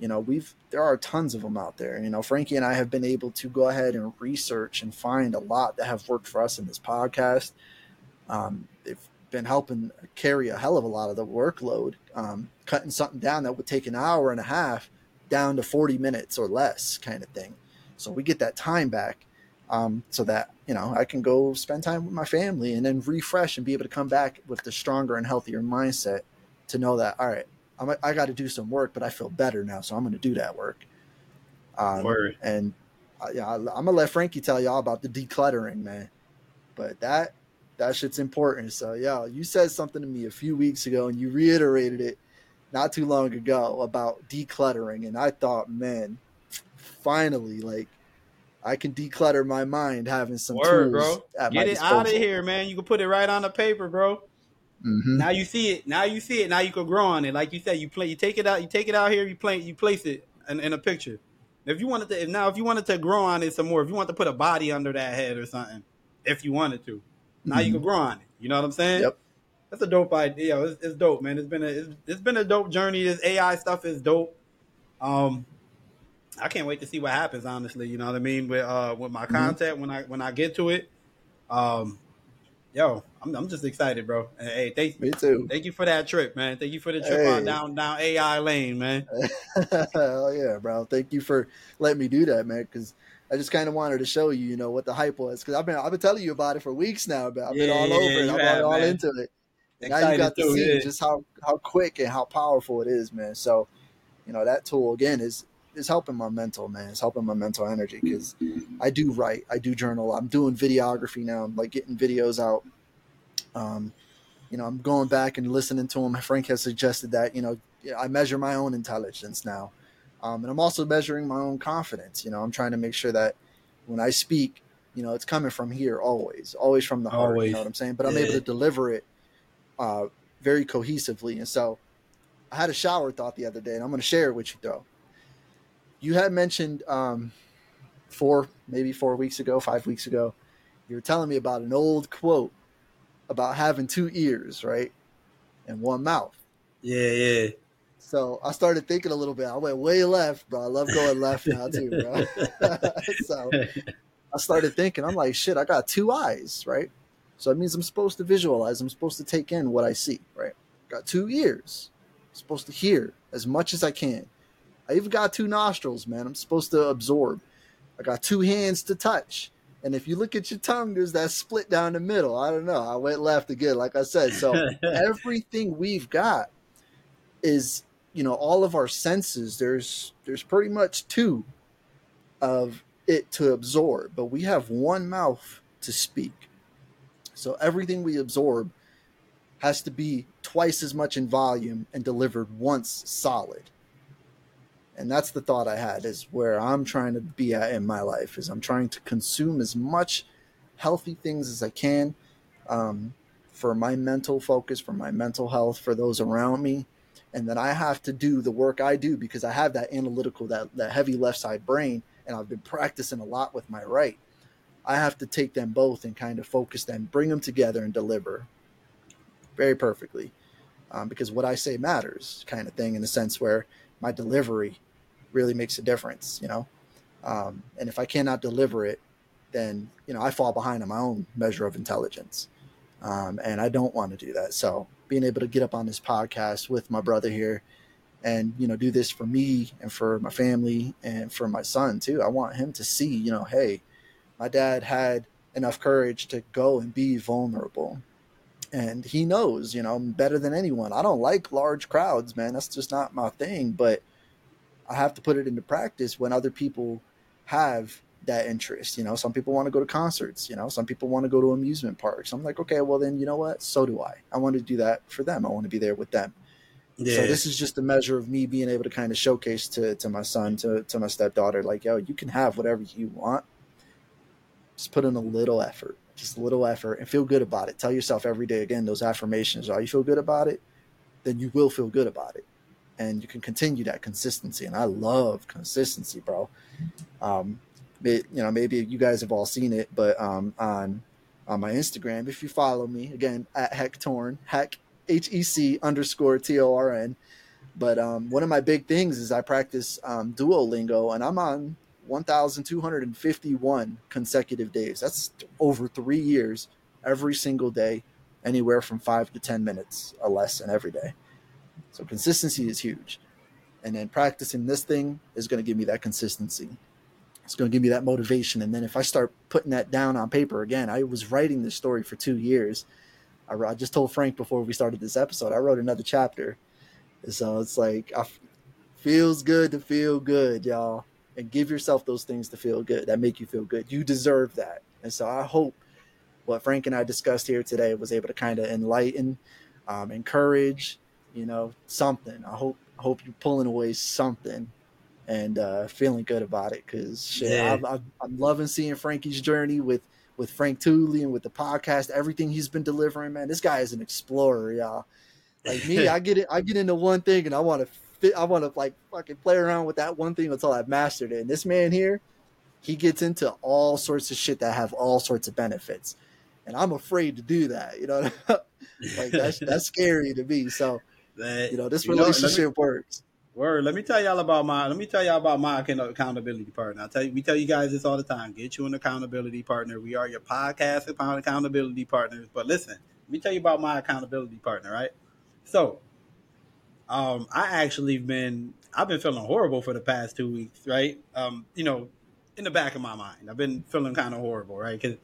There are tons of them out there. Frankie and I have been able to go ahead and research and find a lot that have worked for us in this podcast. They've been helping carry a hell of a lot of the workload, cutting something down that would take an hour and a half down to 40 minutes or less, kind of thing. So we get that time back so that, you know, I can go spend time with my family and then refresh and be able to come back with the stronger and healthier mindset to know that, all right, I got to do some work, but I feel better now. So I'm going to do that work. And I'm going to let Frankie tell y'all about the decluttering, man. But that shit's important. So, yo, you said something to me a few weeks ago and you reiterated it not too long ago about decluttering. And I thought, man, finally, like, I can declutter my mind having some tools bro. At Get my disposal. Get it out of here, man. You can put it right on the paper, bro. Mm-hmm. Now you see it. Now you see it. Now you can grow on it. Like you said, you take it out. You take it out here. You place it in a picture. If you wanted to, if you wanted to grow on it some more, if you want to put a body under that head or something, if you wanted to, now you can grow on it. You know what I'm saying? Yep. That's a dope idea. It's dope, man. It's been a dope journey. This AI stuff is dope. I can't wait to see what happens. Honestly, you know what I mean? With my content, when I get to it, I'm just excited, bro. And, hey, thank you. Me too. Thank you for that trip, man. Thank you for the trip on down AI lane, man. Hell yeah, bro. Thank you for letting me do that, man. Because I just kind of wanted to show you, you know, what the hype was. Because I've been telling you about it for weeks now, but I've been all over it. I've been all into it. And now you got to see just how quick and how powerful it is, man. So, you know, that tool again is helping my mental, man. It's helping my mental energy because I do write, I do journal, I'm doing videography now. I'm like getting videos out. You know, I'm going back and listening to them. Frank has suggested that, you know, I measure my own intelligence now. And I'm also measuring my own confidence. You know, I'm trying to make sure that when I speak, you know, it's coming from here always from the heart, always. You know what I'm saying? But I'm able to deliver it very cohesively. And so I had a shower thought the other day and I'm going to share it with you though. You had mentioned 5 weeks ago, you were telling me about an old quote about having two ears, right? And one mouth. Yeah. So I started thinking a little bit. I went way left, bro. I love going left now too, bro. So I started thinking, I'm like, shit, I got two eyes, right? So it means I'm supposed to visualize. I'm supposed to take in what I see, right? Got two ears. I'm supposed to hear as much as I can. I even got two nostrils, man. I'm supposed to absorb. I got two hands to touch. And if you look at your tongue, there's that split down the middle. I don't know. I went left again, like I said. So everything we've got is, you know, all of our senses. There's pretty much two of it to absorb. But we have one mouth to speak. So everything we absorb has to be twice as much in volume and delivered once solid. And that's the thought I had is where I'm trying to be at in my life is I'm trying to consume as much healthy things as I can for my mental focus, for my mental health, for those around me. And then I have to do the work I do because I have that analytical, that heavy left side brain. And I've been practicing a lot with my right. I have to take them both and kind of focus them, bring them together and deliver very perfectly because what I say matters kind of thing in a sense where my delivery really makes a difference, you know? And if I cannot deliver it, then, you know, I fall behind on my own measure of intelligence. And I don't want to do that. So being able to get up on this podcast with my brother here and, you know, do this for me and for my family and for my son too. I want him to see, you know, hey, my dad had enough courage to go and be vulnerable. And he knows, you know, better than anyone. I don't like large crowds, man. That's just not my thing. But I have to put it into practice when other people have that interest. You know, some people want to go to concerts. You know, some people want to go to amusement parks. I'm like, okay, well, then you know what? So do I. I want to do that for them. I want to be there with them. Yeah. So this is just a measure of me being able to kind of showcase to my son, to my stepdaughter, like, yo, you can have whatever you want. Just put in a little effort. Just a little effort and feel good about it. Tell yourself every day, again, those affirmations are you feel good about it, then you will feel good about it. And you can continue that consistency. And I love consistency, bro. You know, maybe you guys have all seen it, but on my Instagram, if you follow me, again, at Hectorn, HEC_TORN. But one of my big things is I practice Duolingo, and I'm on 1,251 consecutive days. That's over 3 years, every single day, anywhere from 5 to 10 minutes a lesson every day. So consistency is huge. And then practicing this thing is going to give me that consistency. It's going to give me that motivation. And then if I start putting that down on paper again, I was writing this story for 2 years. I just told Frank before we started this episode, I wrote another chapter. And so it's like, feels good to feel good, y'all. And give yourself those things to feel good, that make you feel good. You deserve that. And so I hope what Frank and I discussed here today was able to kind of enlighten, encourage, something. I hope you're pulling away something and feeling good about it, because I'm loving seeing Frankie's journey with Frank Thule and with the podcast, everything he's been delivering. Man, this guy is an explorer, y'all. Like me, I get into one thing and I want to like fucking play around with that one thing until I've mastered it. And this man here, he gets into all sorts of shit that have all sorts of benefits, and I'm afraid to do that. Like that's scary to me. So this relationship works. Word. Let me tell y'all about my accountability partner. We tell you guys this all the time. Get you an accountability partner. We are your podcast accountability partners. But listen, let me tell you about my accountability partner, right? So, I've been feeling horrible for the past 2 weeks, right? In the back of my mind, I've been feeling kind of horrible, right? Because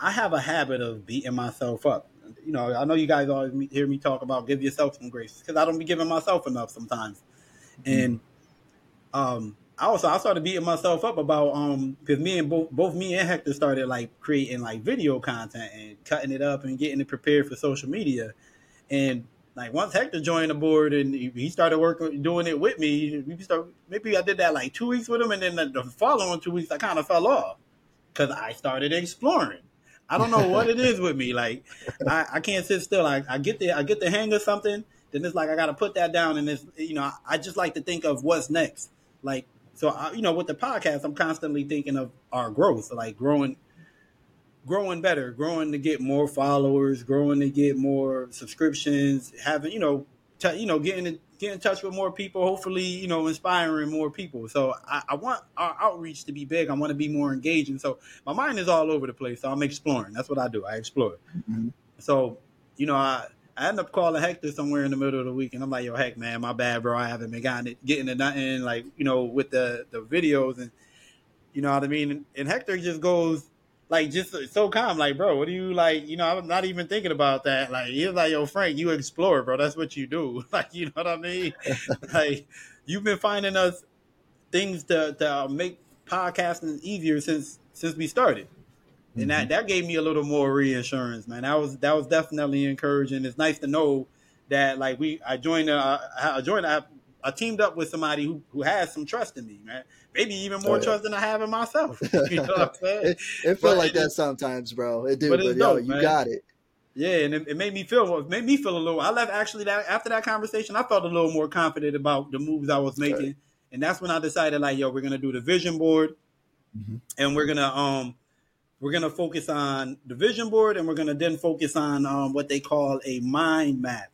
I have a habit of beating myself up. I know you guys always hear me talk about give yourself some grace, because I don't be giving myself enough sometimes. And I started beating myself up about because both me and Hector started like creating like video content and cutting it up and getting it prepared for social media. And like once Hector joined the board and he started working doing it with me, maybe I did that like 2 weeks with him, and then the following 2 weeks I kind of fell off because I started exploring. I don't know what it is with me. Like I can't sit still. I get the hang of something. Then it's like I got to put that down, and it's I just like to think of what's next. Like so, with the podcast, I'm constantly thinking of our growth, so like growing better, growing to get more followers, growing to get more subscriptions, having get in touch with more people, hopefully inspiring more people. So I want our outreach to be big. I want to be more engaging. So my mind is all over the place. So I'm exploring. That's what I do. I explore. Mm-hmm. So I end up calling Hector somewhere in the middle of the week, and I'm like, yo, heck, man, my bad, bro. I haven't been getting to nothing, like, with the videos and you know what I mean? And Hector just goes, like, just so calm, like, bro, what do you, like, I'm not even thinking about that. Like, he was like, yo, Frank, you explore, bro. That's what you do. Like, you know what I mean? Like, you've been finding us things to make podcasting easier since we started. And that gave me a little more reassurance, man. That was definitely encouraging. It's nice to know that like I teamed up with somebody who has some trust in me, man. Maybe even more trust than I have in myself. You know what I'm saying? It felt like that sometimes, bro. It did, but yo, you got it. Yeah, and it made me feel a little. I left actually after that conversation, I felt a little more confident about the moves I was making, and that's when I decided like, yo, we're gonna do the vision board, and we're going to focus on the vision board, and we're going to then focus on what they call a mind map.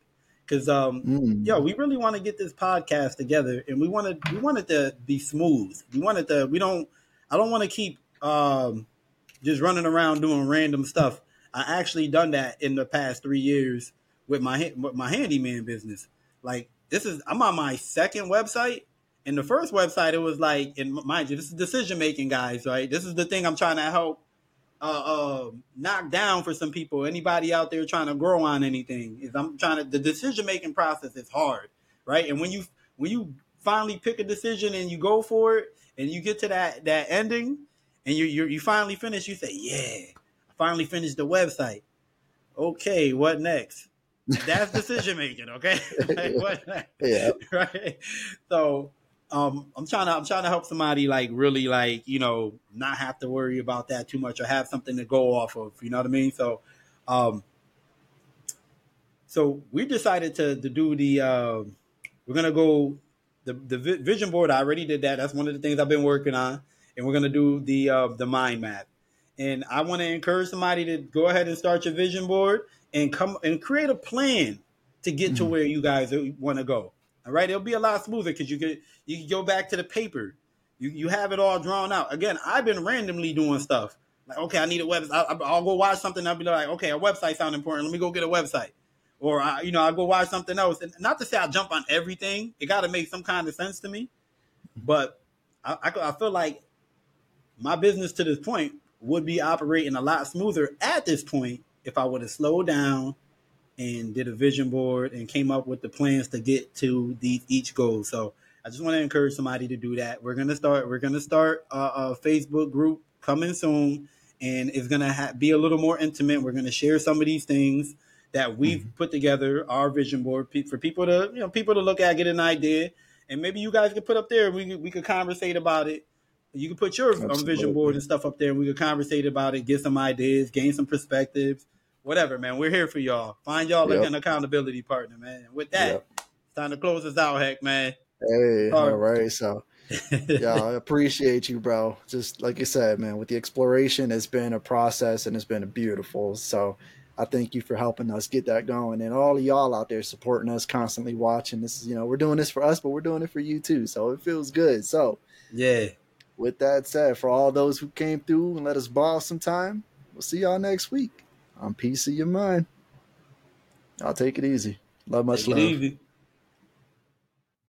Because, we really want to get this podcast together, and we want it to be smooth. I don't want to keep just running around doing random stuff. I actually done that in the past 3 years with my handyman business. Like I'm on my second website. And the first website, it was like, and mind you, this is decision-making, guys, right? This is the thing I'm trying to help knock down for some people. Anybody out there trying to grow on anything the decision making process is hard, right? And when you finally pick a decision and you go for it, and you get to that ending, and you finally finish, you say, yeah, I finally finished the website. Okay, what next? That's decision making, okay? Like, what next? Yeah. Right. So I'm trying to help somebody like really like, not have to worry about that too much or have something to go off of, you know what I mean? So, we decided to do we're going to go the vision board. I already did that. That's one of the things I've been working on, and we're going to do the mind map. And I want to encourage somebody to go ahead and start your vision board and come and create a plan to get to where you guys want to go. All right, it'll be a lot smoother because you can go back to the paper. You have it all drawn out. Again, I've been randomly doing stuff. Like, okay, I need a website. I'll go watch something. I'll be like, okay, a website sounds important. Let me go get a website. Or, I'll go watch something else. And not to say I jump on everything. It got to make some kind of sense to me. But I feel like my business to this point would be operating a lot smoother at this point if I would have slowed down and did a vision board and came up with the plans to get to each goal. So I just want to encourage somebody to do that. We're going to start a Facebook group coming soon, and it's going to be a little more intimate. We're going to share some of these things that we've put together, our vision board for people to, people to look at, get an idea. And maybe you guys could put up there, we could conversate about it. You can put your vision board and stuff up there, and we could conversate about it, get some ideas, gain some perspectives, whatever, man. We're here for y'all. Find y'all like an accountability partner, man. And with that, it's time to close us out, Heck, man. Hey, all right. So, y'all, I appreciate you, bro. Just like you said, man, with the exploration, it's been a process and it's been beautiful. So I thank you for helping us get that going, and all of y'all out there supporting us, constantly watching. This is, we're doing this for us, but we're doing it for you too. So it feels good. So yeah. With that said, for all those who came through and let us borrow some time, we'll see y'all next week on Piece of Your Mind. Y'all take it easy. Love, much love.